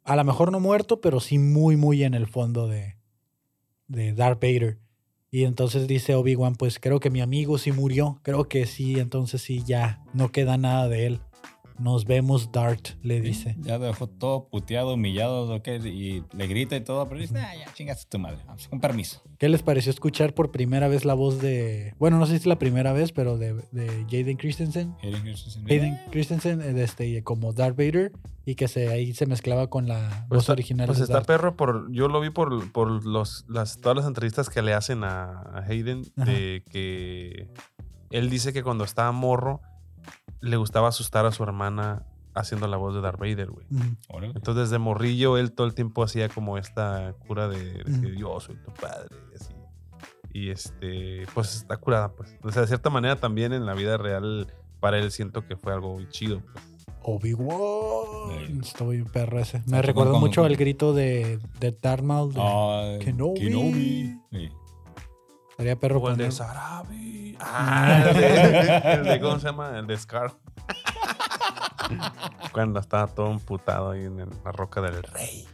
a lo mejor no muerto, pero sí muy, muy en el fondo de, de Darth Vader. Y entonces dice Obi-Wan, pues creo que mi amigo sí murió, creo que sí, entonces sí ya no queda nada de él. Nos vemos, Dart, le dice. Sí, ya dejó todo puteado, humillado, okay, y le grita y todo, pero dice, nah, ya chingaste tu madre, vamos, con permiso. ¿Qué les pareció escuchar por primera vez la voz de, bueno, no sé si es la primera vez, pero de, de Hayden Christensen? Hayden Christensen. Hayden Christensen, este, como Darth Vader, y que se, ahí se mezclaba con la pues voz está, original. Pues de está Darth. Perro, por, yo lo vi por, por los, las, todas las entrevistas que le hacen a, a Hayden, Ajá. de que él dice que cuando estaba morro, le gustaba asustar a su hermana haciendo la voz de Darth Vader, güey. Uh-huh. Entonces, desde morrillo, él todo el tiempo hacía como esta cura de, de uh-huh. yo soy tu padre, y así. Y este, pues está curada, pues. O sea, de cierta manera también en la vida real, para él siento que fue algo muy chido, pues. Obi-Wan. Estoy un perro ese. Me recordó con... mucho el grito de, de Darth Maul. De uh, Kenobi. Kenobi. Sí. Estaría perro con el de Sarabi. Ah, el de, el de, ¿cómo se llama? El de Scar. Cuando estaba todo emputado ahí en la roca del rey.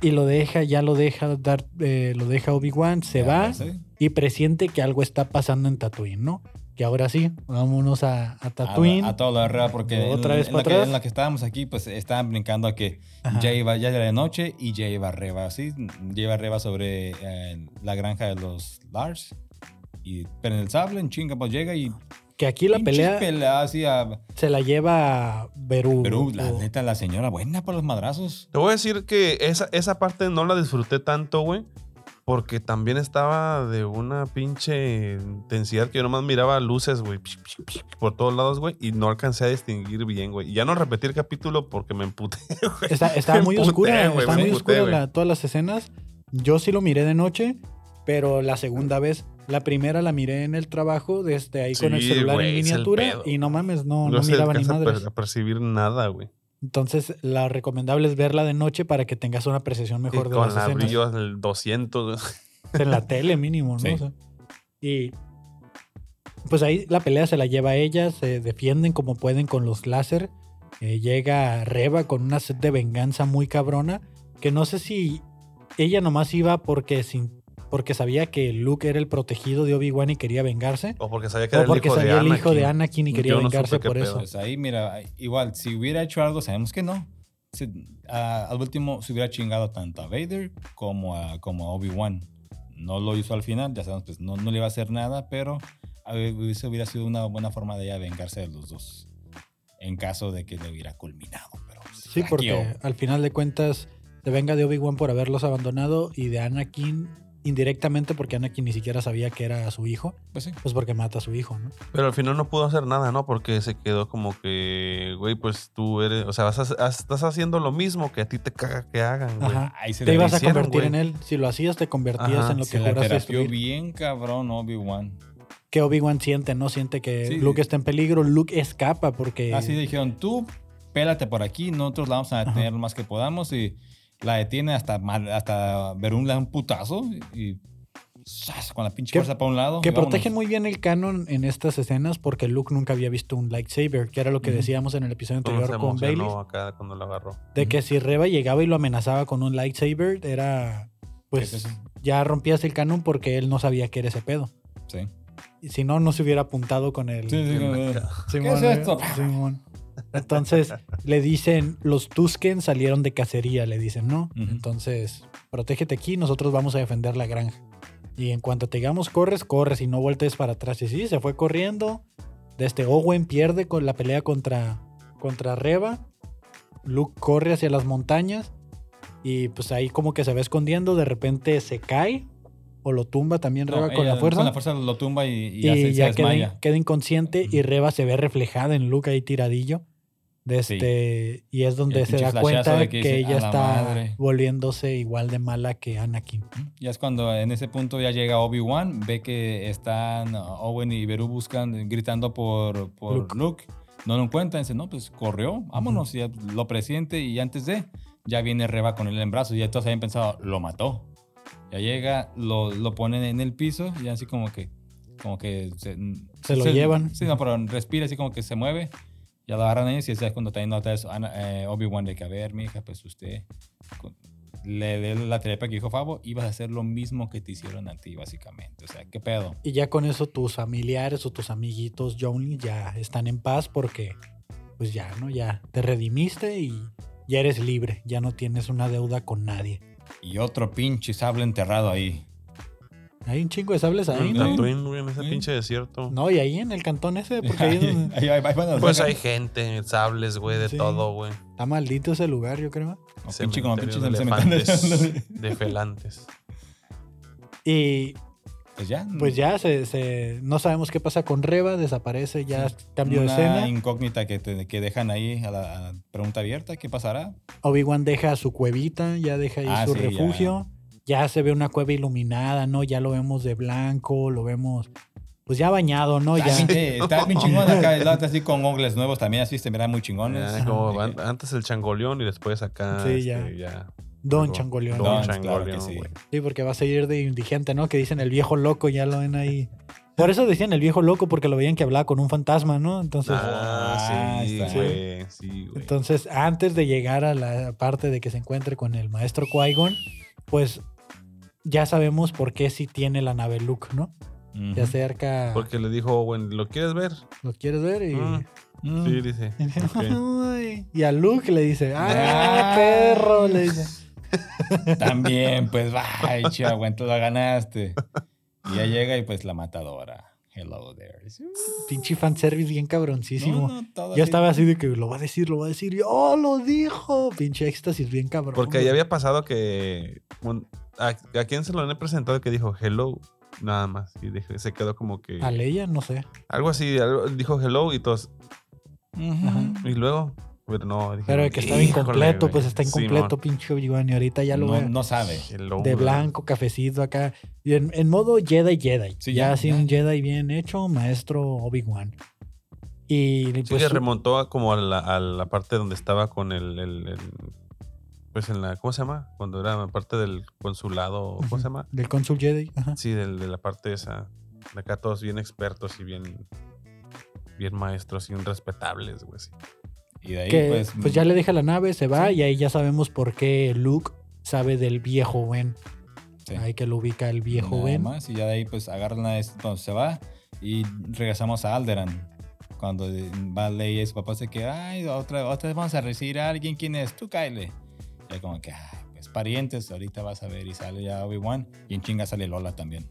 Y lo deja, ya lo deja dar, eh, lo deja Obi-Wan, se ya, va sí. y presiente que algo está pasando en Tatooine, ¿no? Que ahora sí, vámonos a, a Tatooine. A, a toda la verdad, porque otra en, vez en, para la atrás. Que, en la que estábamos aquí, pues estaban brincando a que Ajá. ya iba ya era de noche y ya iba Reva, ¿sí? Ya iba Reva sobre eh, la granja de los Lars. Y, pero en el sable, en chinga, pues llega y... Que aquí la pelea, pelea así a, se la lleva a Verú. Verú, la neta, la señora buena para los madrazos. Te voy a decir que esa, esa parte no la disfruté tanto, güey. Porque también estaba de una pinche intensidad que yo nomás miraba luces, güey, por todos lados, güey, y no alcancé a distinguir bien, güey. Y ya no repetí el capítulo porque me emputé, güey. Está, estaba muy emputé, oscura, güey. Estaba muy oscura la, todas las escenas. Yo sí lo miré de noche, pero la segunda vez, la primera la miré en el trabajo, desde ahí sí, con el celular, güey, en miniatura, y no mames, no, no, no miraba ni madres. No se alcanza a percibir nada, güey. Entonces, la recomendable es verla de noche para que tengas una apreciación mejor y de las escenas. Con la brillo al doscientos. En la tele mínimo, ¿no? Sí. O sea, y pues ahí la pelea se la lleva a ella, se defienden como pueden con los láser. Eh, llega Reva con una sed de venganza muy cabrona, que no sé si ella nomás iba porque sin, porque sabía que Luke era el protegido de Obi-Wan y quería vengarse. O porque sabía que era el, porque hijo, sabía de el hijo de Anakin y quería no vengarse por pedo. Eso. Pues ahí, mira, igual, si hubiera hecho algo, sabemos que no. Si, uh, al último se hubiera chingado tanto a Vader como a, como a Obi-Wan. No lo hizo al final, ya sabemos, pues no, no le iba a hacer nada, pero eso hubiera sido una buena forma de ella vengarse de los dos. En caso de que le hubiera culminado. Pero pues, sí, porque yo. Al final de cuentas se venga de Obi-Wan por haberlos abandonado y de Anakin indirectamente porque Anakin ni siquiera sabía que era su hijo. Pues sí. Pues porque mata a su hijo, ¿no? Pero al final no pudo hacer nada, ¿no? Porque se quedó como que, güey, pues tú eres... O sea, vas a, estás haciendo lo mismo que a ti te caga que hagan, güey. Ajá. Ahí se te ibas hicieron, a convertir güey. En él. Si lo hacías, te convertías Ajá. en lo que juraste. Se la terapió bien cabrón Obi-Wan. Que Obi-Wan siente, ¿no? Siente que sí. Luke está en peligro. Luke escapa porque... Así dijeron, tú pélate por aquí. Nosotros la vamos a detener Ajá. más que podamos y... La detiene hasta, hasta Verú le da un putazo y, y con la pinche fuerza para un lado. Que protegen muy bien el canon en estas escenas porque Luke nunca había visto un lightsaber, que era lo que decíamos en el episodio anterior con Bayliss. Acá cuando lo agarró. De que si Reva llegaba y lo amenazaba con un lightsaber, era pues es ya rompías el canon porque él no sabía que era ese pedo. Sí. Y si no, no se hubiera apuntado con el... Sí, sí, el sí, Simón, ¿qué es esto? Simón. Entonces le dicen, los Tusken salieron de cacería, le dicen, ¿no? Uh-huh. Entonces, protégete aquí, nosotros vamos a defender la granja. Y en cuanto te digamos, corres, corres y no vueltes para atrás. Y sí, se fue corriendo. Desde Owen pierde con la pelea contra, contra Reva. Luke corre hacia las montañas y pues ahí como que se va escondiendo. De repente se cae o lo tumba también Reva no, con ella, la fuerza. Con la fuerza lo tumba y, y, y hace, ya se queda, queda inconsciente uh-huh. y Reva se ve reflejada en Luke ahí tiradillo. De este, sí. Y es donde y se da cuenta de que, que dice, ella está madre. Volviéndose igual de mala que Anakin. Ya es cuando en ese punto ya llega Obi-Wan, ve que están Owen y Beru buscan, gritando por, por Luke. Luke. No lo encuentran, dice, no, pues corrió, vámonos. Uh-huh. Y lo presiente y antes de, ya viene Reva con él en brazos. Y todos habían pensado, lo mató. Ya llega, lo, lo ponen en el piso y así como que, como que se, se lo se, llevan. Sí, no, pero respira así como que se mueve. Ya lo agarran ellos y es cuando también nota eso, eh, Obi-Wan de que, a ver, mija, pues usted le dé la terapia que dijo Favo y vas a hacer lo mismo que te hicieron a ti, básicamente. O sea, ¿qué pedo? Y ya con eso tus familiares o tus amiguitos Johnny ya están en paz porque, pues ya, ¿no? Ya te redimiste y ya eres libre. Ya no tienes una deuda con nadie. Y otro pinche sable enterrado ahí. Hay un chingo de sables ahí, ¿no? Tatooine, en ese sí. pinche desierto. No, y ahí en el cantón ese, porque ahí es donde... ahí, ahí, ahí, ahí, pues hay gente, sables, güey, de sí. todo, güey. Está maldito ese lugar, yo creo. O pinche como pinches de elefantes, defelantes. Y... Pues ya. No. Pues ya, se, se, no sabemos qué pasa con Reva, desaparece, ya sí. cambio Una de escena. Una incógnita que, te, que dejan ahí a la pregunta abierta, ¿qué pasará? Obi-Wan deja su cuevita, ya deja ahí ah, su sí, refugio. Ya. Ya se ve una cueva iluminada, ¿no? Ya lo vemos de blanco, lo vemos... Pues ya bañado, ¿no? Ya. Sí, está bien chingón acá el lado, así con ongles nuevos también, así se verán muy chingones. Ah, como sí. antes el changoleón y después acá... Sí, ya. Este, ya. Don como, changoleón. Don, Don changoleón, güey. Claro sí. sí, porque va a seguir de indigente, ¿no? Que dicen el viejo loco, ya lo ven ahí... Por eso decían el viejo loco, porque lo veían que hablaba con un fantasma, ¿no? Entonces, ah, sí, güey. Sí. Sí, entonces, antes de llegar a la parte de que se encuentre con el maestro Qui-Gon, pues ya sabemos por qué sí tiene la nave Luke, ¿no? Uh-huh. Se acerca... Porque le dijo, bueno, ¿lo quieres ver? ¿Lo quieres ver? Y... Mm. Mm. Sí, dice. Okay. Y a Luke le dice, ¡ah, perro! Le dice. También, pues, vaya, chavo, entonces la ganaste. Y ya llega y pues la matadora. Hello there. Pinche fanservice bien cabroncísimo. No, no, yo estaba así de que lo va a decir, lo va a decir. Y, ¡oh, lo dijo! Pinche éxtasis bien cabrón. Porque ya había pasado que... Un, a, ¿A quién se lo han presentado que dijo hello? Nada más. Y dejó, se quedó como que... ¿A Leia? No sé. Algo así. Algo, dijo hello y todos... Uh-huh. Y luego... Pero no... Dije, pero que estaba incompleto. Joder, pues está incompleto, sí, pinche Obi-Wan. Y ahorita ya lo no, ve. No sabe. Hello, de blanco, cafecito acá. Y en, en modo Jedi, Jedi. Sí, ya así un Jedi bien hecho, maestro Obi-Wan. Y sí, pues, se remontó a como a la, a la parte donde estaba con el, el, el pues en la, ¿cómo se llama? Cuando era parte del consulado, ¿cómo uh-huh. se llama? Del cónsul Jedi. Ajá. Sí, del, de la parte esa. Acá todos bien expertos y bien, bien maestros y bien respetables, güey. Sí. Y de ahí que, pues, pues ya le deja la nave, se va, sí. Y ahí ya sabemos por qué Luke sabe del viejo Ben. Sí. Ahí que lo ubica el viejo Nada Ben. Más, y ya de ahí pues agarran a este, entonces se va y regresamos a Alderaan. Cuando va Leia y su papá se queda, ay, otra, otra vez vamos a recibir a alguien, ¿quién es? Tú, Kyle. Y como que, ay, pues parientes, ahorita vas a ver. Y sale ya Obi-Wan y en chinga sale Lola también.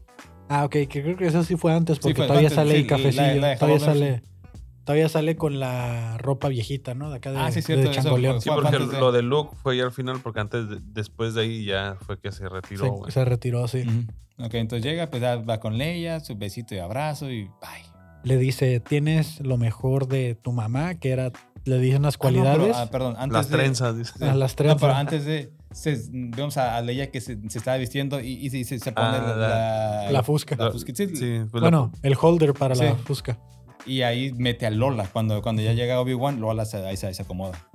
Ah, ok, que creo que eso sí fue antes, porque sí, fue todavía antes, sale sí, el cafecillo. La, la todavía, sale, todavía sale con la ropa viejita, ¿no? De acá de, ah, sí, cierto, de Changoleón. Eso, sí, porque el, de... lo de Luke fue ya al final, porque antes, de, después de ahí ya fue que se retiró. Se, bueno. se retiró, sí. Uh-huh. Ok, entonces llega, pues va con Leia, su besito y abrazo y bye. Le dice, tienes lo mejor de tu mamá, que era, le dice unas cualidades. No, pero, ah, perdón, antes las de, trenzas, dice. Ah, las trenzas. No, pero antes de, se, vemos a, a Leia que se, se estaba vistiendo y, y se, se pone ah, la, la, la fusca. La, sí, sí, pues bueno, la, el holder para sí. la fusca. Y ahí mete a Lola. Cuando, cuando ya llega Obi-Wan, Lola se, ahí, se, ahí se acomoda.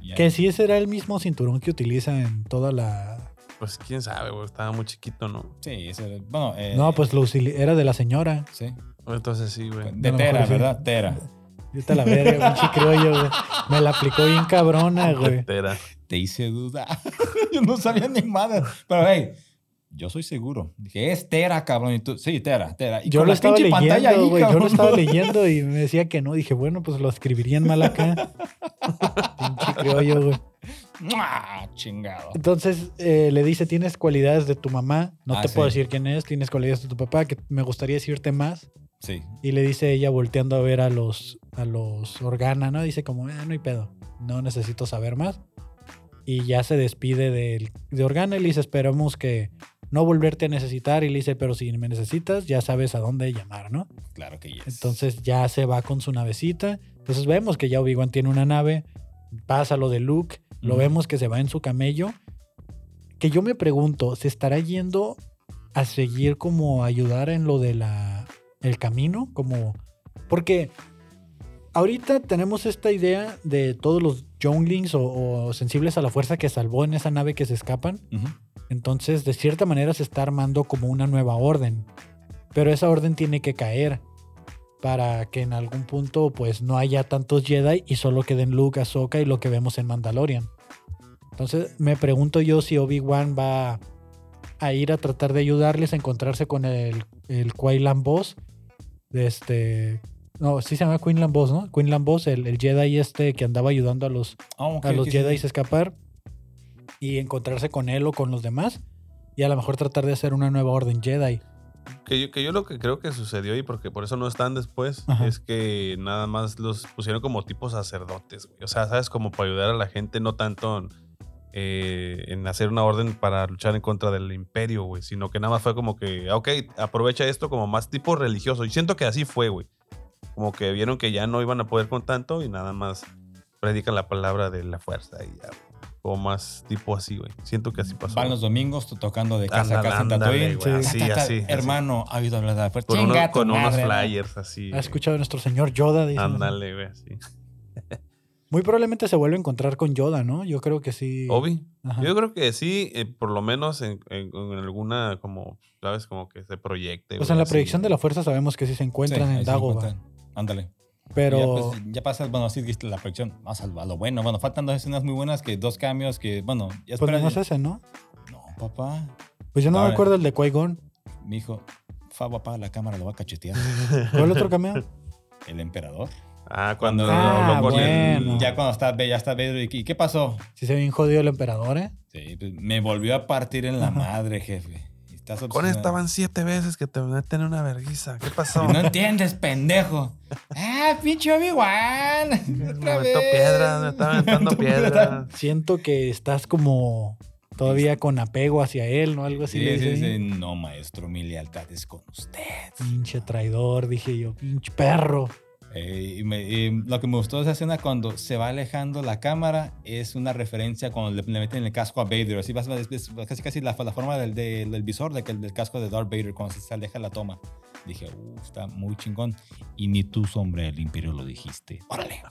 Y que ahí. Sí, ese era el mismo cinturón que utiliza en toda la... Pues quién sabe, güey. Estaba muy chiquito, ¿no? Sí, ese, bueno... Eh, no, pues lo, era de la señora. Sí. Entonces sí, güey. De Tera, ¿verdad? Tera. Yo te la verga, un chicroyo, güey. Me la aplicó bien cabrona, güey. Tera. Te hice duda. Yo no sabía ni madre. Pero, hey, yo soy seguro. Dije, es Tera, cabrón. Y tú, sí, Tera, Tera. Y yo lo estaba leyendo, güey. Yo lo estaba leyendo y me decía que no. Dije, bueno, pues lo escribirían mal acá. Un chicroyo, güey. ¡Mua! Chingado. Entonces eh, le dice, tienes cualidades de tu mamá. No ah, te sí. puedo decir quién es. Tienes cualidades de tu papá, que me gustaría decirte más. Sí. Y le dice ella volteando a ver a los a los Organa, ¿no? Dice como, eh, no hay pedo, no necesito saber más. Y ya se despide de, de Organa y le dice, esperamos que no volverte a necesitar. Y le dice, pero si me necesitas, ya sabes a dónde llamar, ¿no? Claro que sí. Yes. Entonces ya se va con su navecita. Entonces vemos que ya Obi-Wan tiene una nave, pasa lo de Luke, lo mm. vemos que se va en su camello. Que yo me pregunto, ¿se estará yendo a seguir como ayudar en lo de la... el camino, como porque ahorita tenemos esta idea de todos los younglings o, o sensibles a la fuerza que salvó en esa nave que se escapan. Uh-huh. Entonces, de cierta manera se está armando como una nueva orden, pero esa orden tiene que caer para que en algún punto pues no haya tantos Jedi y solo queden Luke, Ahsoka y lo que vemos en Mandalorian. Entonces, me pregunto yo si Obi-Wan va a ir a tratar de ayudarles a encontrarse con el, el Quinlan Vos. Este, no, sí se llama Quinlan Vos, ¿no? Quinlan Vos, el, el Jedi este que andaba ayudando a los, oh, okay, a los Jedi a escapar y encontrarse con él o con los demás y a lo mejor tratar de hacer una nueva orden Jedi. Que yo, que yo lo que creo que sucedió y porque por eso no están después, ajá, es que nada más los pusieron como tipo sacerdotes, güey. O sea, sabes, como para ayudar a la gente, no tanto... En, Eh, en hacer una orden para luchar en contra del imperio, güey, sino que nada más fue como que, ok, aprovecha esto como más tipo religioso, y siento que así fue, güey, como que vieron que ya no iban a poder con tanto y nada más predican la palabra de la fuerza y ya, como más tipo así, güey, siento que así pasó. Van los domingos tocando de casa a casa en Tatooine, así, así. Hermano, ha habido hablar de la fuerza. Con, uno, con unos flyers así. Ha escuchado a nuestro señor Yoda. Ándale, güey, así. Muy probablemente se vuelve a encontrar con Yoda, ¿no? Yo creo que sí. Obi. Ajá. Yo creo que sí, eh, por lo menos en, en, en alguna, como, ¿sabes? Como que se proyecte. Pues en la así. Proyección de la fuerza sabemos que sí se encuentran, sí, en Dagobah. Ándale. Pero... Ya, pues, ya pasa, bueno, así la proyección. Vamos a lo bueno. Bueno, faltan dos escenas muy buenas, que dos cambios, que, bueno... Ya pues no es ese, ¿no? No, papá. Pues yo no me acuerdo el de Qui-Gon. Mi hijo, Fabo, apaga la cámara, lo va a cachetear. ¿Cuál otro cameo? El emperador. Ah, cuando ah, lo, lo ponen. Bueno. Ya cuando está, ya está Beru. ¿Y qué pasó? Sí, se ve bien jodido el emperador, ¿eh? Sí, pues me volvió a partir en la madre, jefe. Estás con estaban siete veces que te meten una vergüenza. ¿Qué pasó? No entiendes, pendejo. ¡Ah, pinche Obi-Wan! Me aventó piedras, me estaba aventando piedras. Siento que estás como todavía con apego hacia él, ¿no? Algo así. Sí, le sí, sí. No, maestro, mi lealtad es con usted. Pinche traidor, dije yo. Pinche perro. Eh, y me, y lo que me gustó de esa escena cuando se va alejando la cámara es una referencia cuando le, le meten el casco a Vader, así vas, vas, vas, casi casi la, la forma del, del, del visor de, del casco de Darth Vader cuando se aleja la toma. Dije, uff, está muy chingón. Y ni tú, sombra del imperio, lo dijiste. ¡Órale!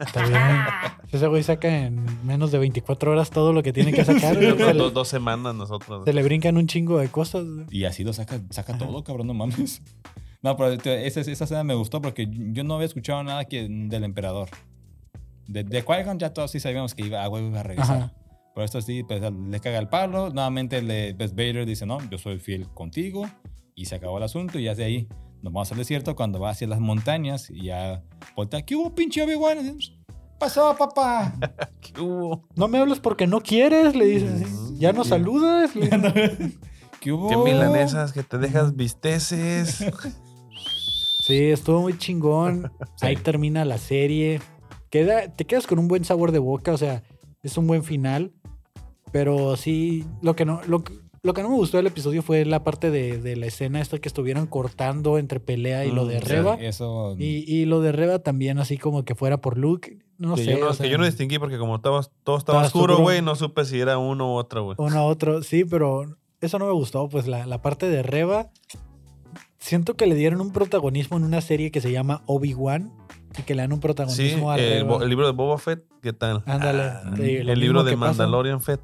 Está bien. Ese güey saca en menos de veinticuatro horas todo lo que tiene que sacar. Sí, dos, le, dos semanas nosotros. Se le brincan un chingo de cosas. Y así lo saca, saca todo, cabrón, no mames. No, pero esa, esa escena me gustó porque yo no había escuchado nada que, del emperador. De, de Qui-Gon ya todos sí sabíamos que iba a, iba a regresar. Ajá. Pero esto sí, pues, le caga el palo. Nuevamente, le, pues, Vader dice, no, yo soy fiel contigo. Y se acabó el asunto. Y ya de ahí nos vamos al desierto. Cuando va hacia las montañas y ya voltea. ¿Qué hubo, pinche Obi-Wan? Pasó, papá. ¿Qué hubo? No me hablas porque no quieres, le dices. Ya no saludas. Le... ¿Qué hubo? Qué milanesas que te dejas visteces. Sí, estuvo muy chingón. Sí. Ahí termina la serie. Queda, te quedas con un buen sabor de boca. O sea, es un buen final. Pero sí, lo que no... Lo que, Lo que no me gustó del episodio fue la parte de, de la escena esta que estuvieron cortando entre pelea y mm, lo de Reva. Sí, eso... y, y lo de Reva también, así como que fuera por Luke. No que sé. Yo no, o sea, que yo no distinguí porque como estabas, todo estaba oscuro, güey, no supe si era uno u otro, güey. Uno u otro, sí, pero eso no me gustó. Pues la, la parte de Reva, siento que le dieron un protagonismo en una serie que se llama Obi-Wan. Y que le dan un protagonismo sí, a eh, Reva. El libro de Boba Fett, ¿qué tal? Ándale. Ah, sí, el libro de Mandalorian pasa. Fett.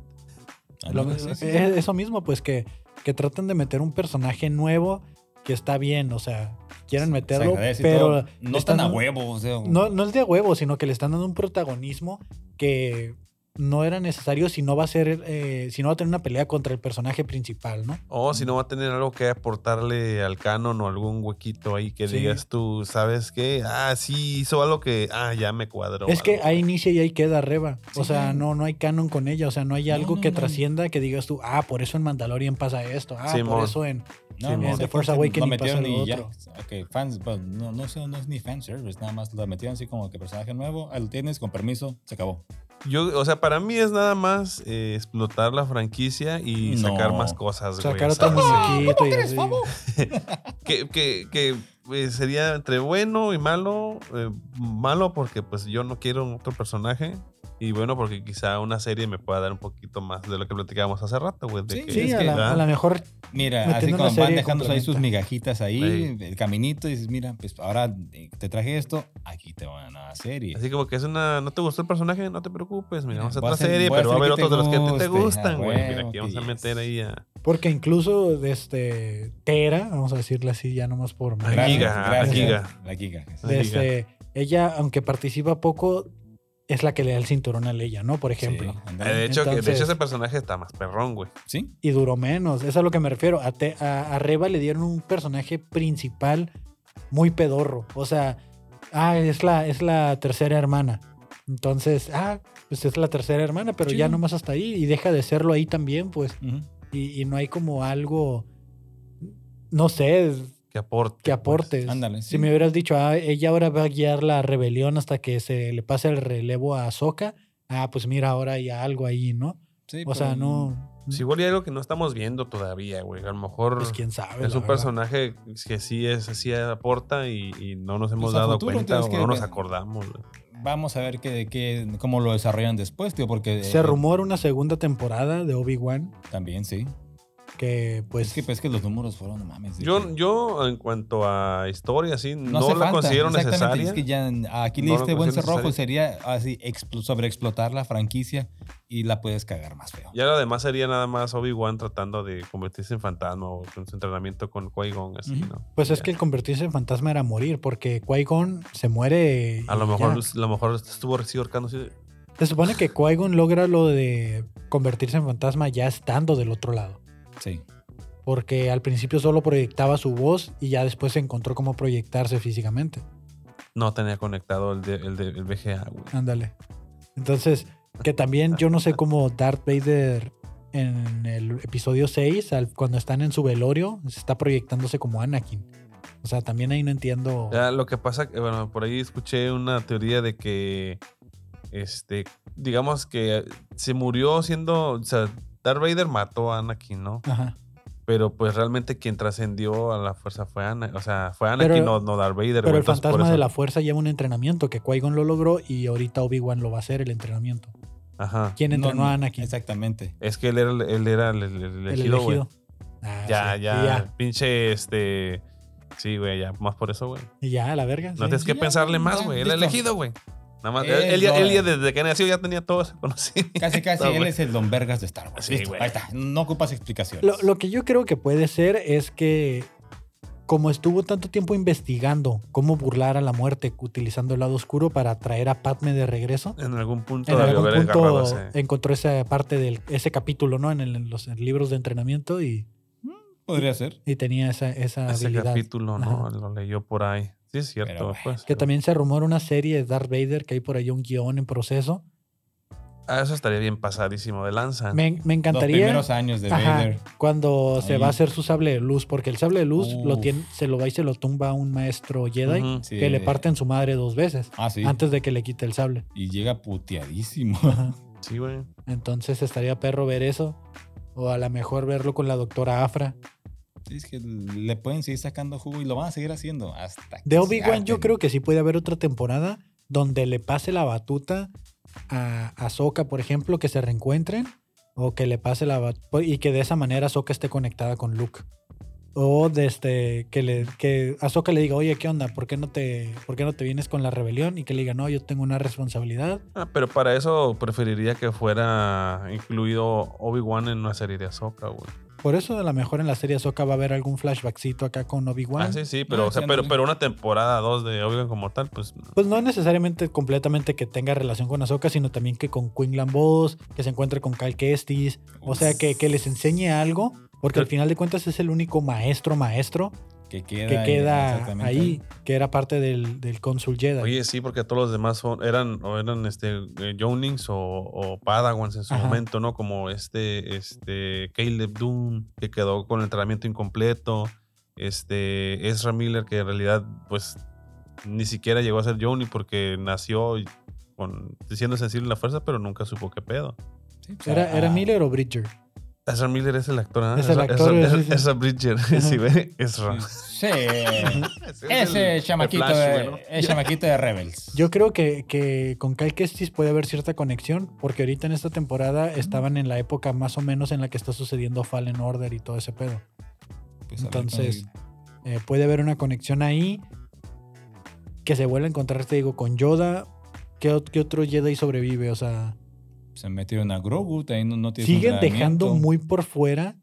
Lo, eso mismo, pues que, que tratan de meter un personaje nuevo que está bien, o sea, quieren meterlo, pero no están a huevo. O sea, no, no es de a huevo, sino que le están dando un protagonismo que no era necesario si no va a ser, eh, si no va a tener una pelea contra el personaje principal, ¿no? O si no va a tener algo que aportarle al canon o algún huequito ahí que sí. Digas tú, ¿sabes qué? Ah, sí, hizo algo que, ah, ya me cuadró. Es algo. Que ahí inicia y ahí queda Reva. Sí. O sea, no, no hay canon con ella. O sea, no hay algo no, no, que no. trascienda que digas tú, ah, por eso en Mandalorian pasa esto. Ah, Simón. Por eso en, no, en, no, en The Force Awakens pasa lo otro. Ok, fans, no, no, no es ni fanservice, nada más lo metieron así como que personaje nuevo, lo tienes, con permiso, se acabó. Yo, o sea, para mí es nada más eh, explotar la franquicia y no. sacar más cosas, güey. Sacar otro musiquito y así. que, que, que eh, sería entre bueno y malo. Eh, malo porque pues yo no quiero otro personaje. Y bueno, porque quizá una serie me pueda dar un poquito más de lo que platicábamos hace rato, güey. Sí, que, sí es a, que, la, a la mejor... Mira, así como van dejándose ahí sus migajitas ahí, sí. El caminito, y dices, mira, pues ahora te traje esto, aquí te van a una serie. Así como que es una... ¿No te gustó el personaje? No te preocupes, mira, vamos a otra serie, pero va a haber otros de los que te gustan, güey. Mira, aquí vamos a meter ahí a... Porque incluso desde Tera, vamos a decirle así, ya nomás por... La Giga, la Giga. La Giga. Desde ella, aunque participa poco... Es la que le da el cinturón a Leia, ¿no? Por ejemplo. Sí, de hecho, entonces, de hecho, ese personaje está más perrón, güey. Sí. Y duró menos. Eso es a lo que me refiero. A, te, a, a Reva le dieron un personaje principal muy pedorro. O sea, ah, es la, es la tercera hermana. Entonces, ah, pues es la tercera hermana, pero sí. Ya nomás hasta ahí. Y deja de serlo ahí también, pues. Uh-huh. Y, y no hay como algo, no sé... Que aporte. Que aportes. Pues. Ándale, sí. Si me hubieras dicho, ah, ella ahora va a guiar la rebelión hasta que se le pase el relevo a Ahsoka. Ah, pues mira, ahora hay algo ahí, ¿no? Sí, o sea, no... Si igual hay algo que no estamos viendo todavía, güey. A lo mejor pues quién sabe, es un verdad. Personaje que sí es así aporta y, y no nos hemos pues dado cuenta o que no nos acordamos, güey. Vamos a ver que, que, cómo lo desarrollan después, tío, porque... Se eh, rumora una segunda temporada de Obi-Wan. También, sí. Que pues es que, pues, que los números fueron, no mames. Yo, que... yo, en cuanto a historia, sí, no, no la falta, considero necesaria. Es que ya aquí le diste no buen cerrojo y sería así sobreexplotar la franquicia y la puedes cagar más feo. Y además sería nada más Obi-Wan tratando de convertirse en fantasma o con su entrenamiento con Qui-Gon. Así, uh-huh. ¿No? Pues ya. Es que el convertirse en fantasma era morir porque Qui-Gon se muere. A lo mejor, lo mejor estuvo ahorcándose. Se supone que Qui-Gon logra lo de convertirse en fantasma ya estando del otro lado. Sí. Porque al principio solo proyectaba su voz y ya después se encontró cómo proyectarse físicamente. No tenía conectado el, de, el, de, el V G A, güey. Ándale. Entonces, que también yo no sé cómo Darth Vader en el episodio seis, al, cuando están en su velorio, se está proyectándose como Anakin. O sea, también ahí no entiendo... Ya, lo que pasa, bueno, por ahí escuché una teoría de que, este, digamos que se murió siendo... O sea, Darth Vader mató a Anakin, ¿no? Ajá. Pero pues realmente quien trascendió a la fuerza fue Anakin, o sea, fue Anakin, pero, no, no Darth Vader. Pero el fantasma de la fuerza lleva un entrenamiento que Qui-Gon lo logró y ahorita Obi-Wan lo va a hacer el entrenamiento. Ajá. ¿Quién entrenó no, no, a Anakin? Exactamente. Es que él era, él era el, el elegido, güey. El elegido. Ah, ya, sí, ya, ya. Pinche este... Sí, güey, ya, más por eso, güey. Y ya, la verga. No sí, tienes sí, que ya, pensarle ya, más, güey. Él ha elegido, güey. Nada más. Él, él, ya, él ya desde que nació ya tenía todo ese conocimiento. Casi, casi. Él es el Don Vergas de Star Wars. Sí, güey. Ahí está. No ocupas explicaciones. Lo, lo que yo creo que puede ser es que, como estuvo tanto tiempo investigando cómo burlar a la muerte utilizando el lado oscuro para traer a Padme de regreso. En algún punto, en algún punto encontró esa parte del ese capítulo, ¿no? En, el, en los en libros de entrenamiento y. Podría ser. Y tenía esa, esa ese habilidad. Ese capítulo, ¿no? Ajá. Lo leyó por ahí. Sí, es cierto. Pero, pues, que pero... también se rumora una serie de Darth Vader, que hay por ahí un guión en proceso. Ah, eso estaría bien pasadísimo de lanza. Me, me encantaría. Los primeros años de ajá, Vader. Cuando ahí se va a hacer su sable de luz, porque el sable de luz lo tiene, se lo va y se lo tumba un maestro Jedi uh-huh, sí, que le parten su madre dos veces ah, sí. antes de que le quite el sable. Y llega puteadísimo. Ajá. Sí, güey. Entonces estaría perro ver eso. O a lo mejor verlo con la doctora Afra. Sí, es que le pueden seguir sacando jugo y lo van a seguir haciendo hasta que de Obi-Wan yo creo que sí puede haber otra temporada donde le pase la batuta a Ahsoka, por ejemplo, que se reencuentren o que le pase la batuta y que de esa manera Ahsoka esté conectada con Luke. O desde que le que Ahsoka le diga, oye, ¿qué onda? ¿Por qué no te, por qué no te vienes con la rebelión? Y que le diga, no, yo tengo una responsabilidad. Ah, pero para eso preferiría que fuera incluido Obi-Wan en una serie de Ahsoka, güey. Por eso a lo mejor en la serie Ahsoka va a haber algún flashbackcito acá con Obi-Wan. Ah, sí, sí, pero, no, o sea, pero, pero una temporada dos de Obi-Wan como tal, pues... No. Pues no necesariamente completamente que tenga relación con Ahsoka, sino también que con Quinlan Vos, que se encuentre con Cal Kestis, o sea, que, que les enseñe algo, porque pero, al final de cuentas es el único maestro, maestro, que queda, que queda ahí, ahí, que era parte del, del cónsul Jedi. Oye, sí, porque todos los demás son, eran o eran este, eh, Younings o, o Padawans en su ajá. momento, ¿no? Como este, este Caleb Dume, que quedó con el entrenamiento incompleto, este Ezra Miller, que en realidad pues ni siquiera llegó a ser Youni porque nació con, siendo sensible a la fuerza, pero nunca supo qué pedo. Sí, pues, ¿Era, ah, ¿Era Miller o Bridger? Ezra Miller es el actor, ¿no? Es el actor. Ezra, Ezra, Ezra, Ezra Bridger, sí, güey. Ezra. Sí. Ese el, chamaquito, el Flash, de, ¿no? el chamaquito de Rebels. Yo creo que, que con Cal Kestis puede haber cierta conexión, porque ahorita en esta temporada estaban en la época más o menos en la que está sucediendo Fallen Order y todo ese pedo. Pues entonces, eh, puede haber una conexión ahí que se vuelva a encontrar, te digo, con Yoda. ¿Qué, qué otro Jedi sobrevive? O sea... Se metieron a Grogu, también no, no tiene siguen dejando muy por fuera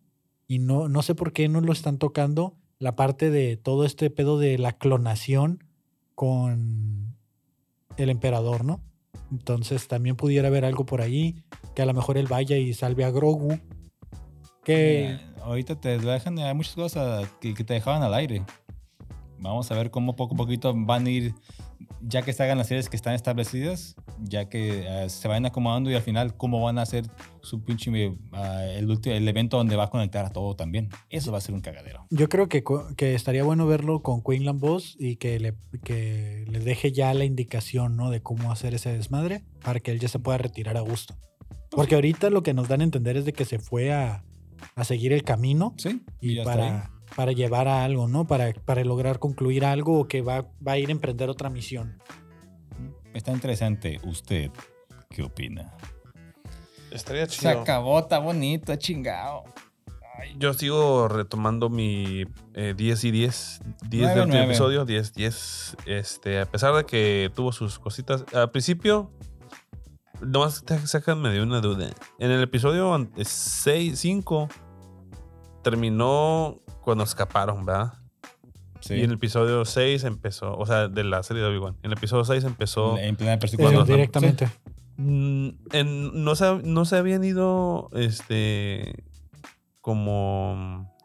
y no, no sé por qué no lo están tocando la parte de todo este pedo de la clonación con el emperador, ¿no? Entonces también pudiera haber algo por ahí que a lo mejor él vaya y salve a Grogu. Que eh, ahorita te dejan, hay muchas cosas que, que te dejaban al aire. Vamos a ver cómo poco a poquito van a ir, ya que se hagan las series que están establecidas, ya que uh, se vayan acomodando y al final cómo van a hacer su pinche uh, el, ulti- el evento donde va a conectar a todo también. Eso va a ser un cagadero. Yo creo que, que estaría bueno verlo con Quinlan Vos y que le, que le deje ya la indicación, ¿no? De cómo hacer ese desmadre para que él ya se pueda retirar a gusto. Porque ahorita lo que nos dan a entender es de que se fue a, a seguir el camino. Sí, y ya para... está ahí. Para llevar a algo, ¿no? Para, para lograr concluir algo o que va, va a ir a emprender otra misión. Está interesante. ¿Usted qué opina? Estaría chido. Se acabó, está bonito, chingado. Ay. Yo sigo retomando mi eh, diez y diez. diez del último episodio, diez, diez. Este, a pesar de que tuvo sus cositas. Al principio, nomás sácame de una duda. En el episodio seis, cinco, terminó... Cuando escaparon, ¿verdad? Sí. Y en el episodio seis empezó, o sea, de la serie de Obi-Wan. En el episodio seis empezó... En plena persecución. Directamente. En, en, no, se, no se habían ido, este... Como...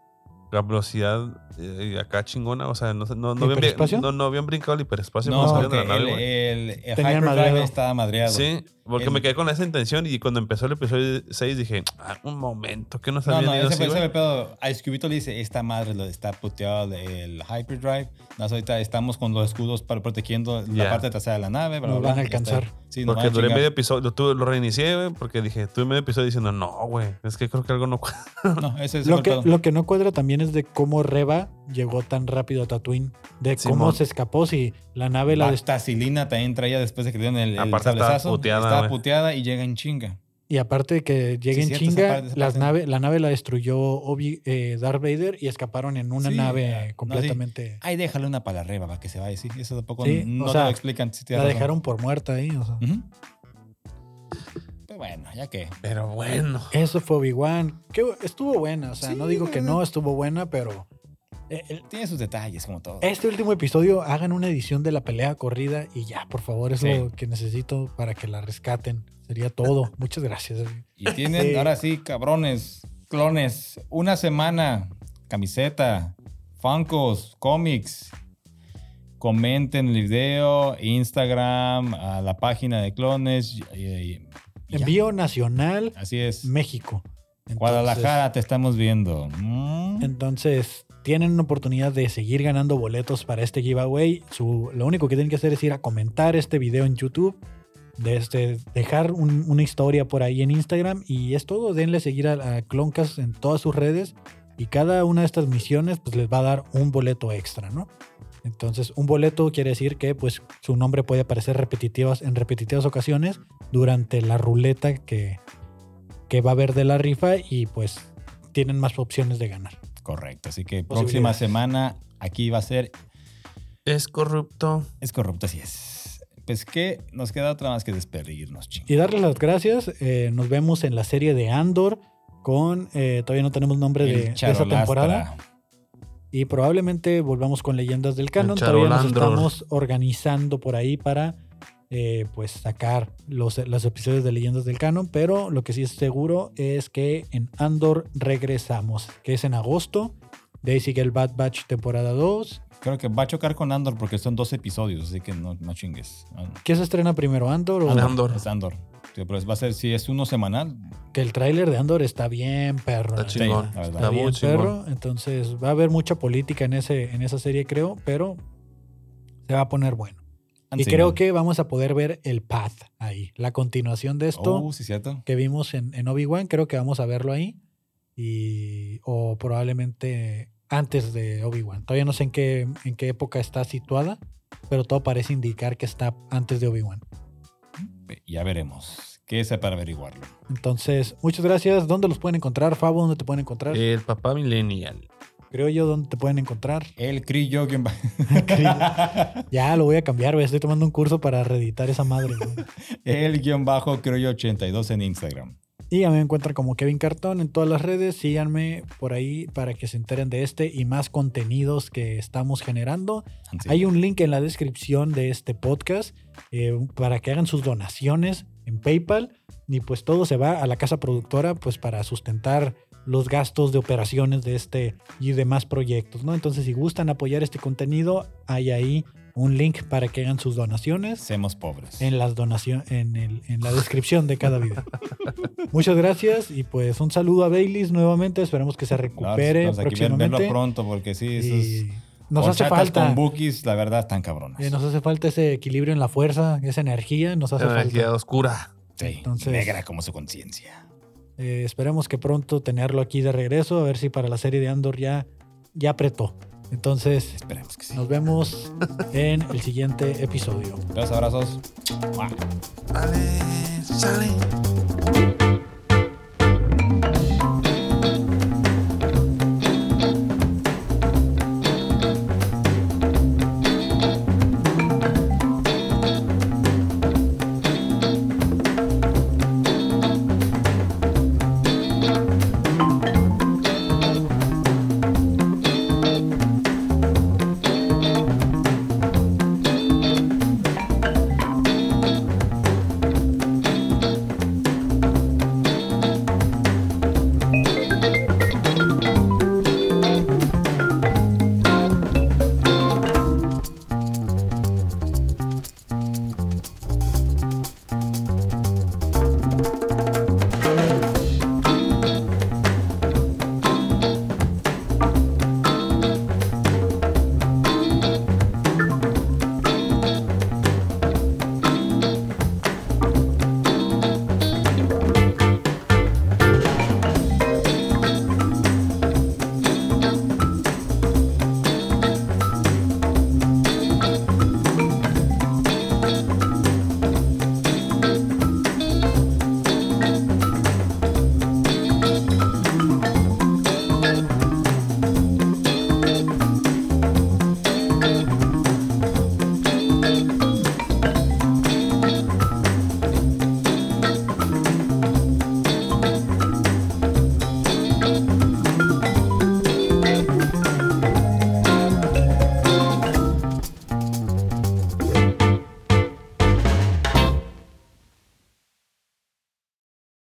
La velocidad eh, acá chingona, o sea, no, no, no, habían, no, no habían brincado el hiperespacio. No, okay. la nave, el, el, el hyperdrive estaba madreado. Sí, porque el... me quedé con esa intención y cuando empezó el episodio seis dije, ah, un momento, ¿qué nos no, habían no, ido ese, así, ese pedo, a Escubito le dice, esta madre lo está puteado el hyperdrive. Nosotros ahorita estamos con los escudos para protegiendo yeah. la parte trasera de la nave. Bla, bla, nos van a alcanzar. Está, sí, porque duré medio episodio, lo, lo reinicié, güey, porque dije, tuve medio episodio diciendo, no, güey, es que creo que algo no cuadra. No, ese es lo, que, lo que no cuadra también es de cómo Reva llegó tan rápido a Tatooine, de Simón. Cómo se escapó si la nave la... Bacta, dest- Silina también traía después de que dieron el, el sablezazo. Estaba puteada, estaba puteada y llega en chinga. Y aparte de que lleguen sí, chinga, esa parte, esa las parte. Nave, la nave la destruyó Obi, eh, Darth Vader y escaparon en una sí, nave completamente... No, sí. Ahí déjale una para la Reva para que se vaya, sí. Eso tampoco sí, no, no sea, te lo explican. Si te la razón. Dejaron por muerta ahí, o sea. Uh-huh. Pero bueno, ya que... Pero bueno. Eso fue Obi-Wan. Que estuvo buena, o sea, sí, no digo que no, estuvo buena, pero... El, tiene sus detalles, como todo. Este último episodio, hagan una edición de la pelea corrida y ya, por favor, es sí. lo que necesito para que la rescaten. Sería todo. Muchas gracias. Y tienen, sí. ahora sí, cabrones, clones, una semana, camiseta, Funkos, cómics. Comenten el video, Instagram, a la página de clones. Y, y, y Envío nacional. Así es. México. Entonces, Guadalajara, te estamos viendo. Mm. Entonces... Tienen una oportunidad de seguir ganando boletos para este giveaway. Su, lo único que tienen que hacer es ir a comentar este video en YouTube, de este, dejar un, una historia por ahí en Instagram y es todo. Denle seguir a, a Cloncast en todas sus redes y cada una de estas misiones pues, les va a dar un boleto extra, ¿no? Entonces, un boleto quiere decir que pues, su nombre puede aparecer repetitivas, en repetitivas ocasiones durante la ruleta que, que va a haber de la rifa y pues tienen más opciones de ganar. Correcto, así que próxima semana aquí va a ser... Es corrupto. Es corrupto, así es. Pues que nos queda otra más que despedirnos, chingos. Y darles las gracias. Eh, nos vemos en la serie de Andor con... Eh, todavía no tenemos nombre de, de esa temporada. Y probablemente volvamos con Leyendas del Canon. Todavía nos estamos organizando por ahí para eh, pues sacar los, los episodios de Leyendas del Canon, pero lo que sí es seguro es que en Andor regresamos, que es en agosto. De ahí sigue el Bad Batch temporada dos. Creo que va a chocar con Andor porque son dos episodios, así que no, no chingues. ¿Qué se estrena primero, Andor o Andor? Es Andor. Sí, pero va a ser, si es uno semanal. Que el tráiler de Andor está bien perro. Está chingón. Está, está bien muy perro. Chingón. Entonces va a haber mucha política en, ese, en esa serie, creo, pero se va a poner bueno. Y sí, creo que vamos a poder ver el Path ahí. La continuación de esto oh, sí, que vimos en, en Obi-Wan, creo que vamos a verlo ahí. Y, o probablemente antes de Obi-Wan. Todavía no sé en qué, en qué época está situada, pero todo parece indicar que está antes de Obi-Wan. Ya veremos. Quédese para averiguarlo. Entonces, muchas gracias. ¿Dónde los pueden encontrar, Fabo? ¿Dónde te pueden encontrar? El Papá Millennial. Creo yo, ¿dónde te pueden encontrar? El Crillo. ¿Quién va? Ya, lo voy a cambiar, güey. Estoy tomando un curso para reeditar esa madre, güey. El guión bajo Criollo ochenta y dos en Instagram. Y a mí me encuentran como Kevin Cartón en todas las redes. Síganme por ahí para que se enteren de este y más contenidos que estamos generando. Sí. Hay un link en la descripción de este podcast eh, para que hagan sus donaciones en PayPal. Y pues todo se va a la casa productora pues para sustentar los gastos de operaciones de este y demás proyectos, ¿no? Entonces, si gustan apoyar este contenido, hay ahí un link para que hagan sus donaciones. Seamos pobres. En las donaciones, en, el, en la descripción de cada video. Muchas gracias y pues un saludo a Bayliss nuevamente. Esperemos que se recupere claro, próximamente. Verlo pronto porque sí, esos nos hace falta con bookies, la verdad, están cabronas. Eh, nos hace falta ese equilibrio en la fuerza, esa energía, nos hace la falta. Energía oscura. Sí, entonces, negra como su conciencia. Eh, esperemos que pronto tenerlo aquí de regreso, a ver si para la serie de Andor ya, ya apretó. Entonces, esperemos que sí. Nos vemos en el siguiente episodio. Los abrazos. Dale, sale.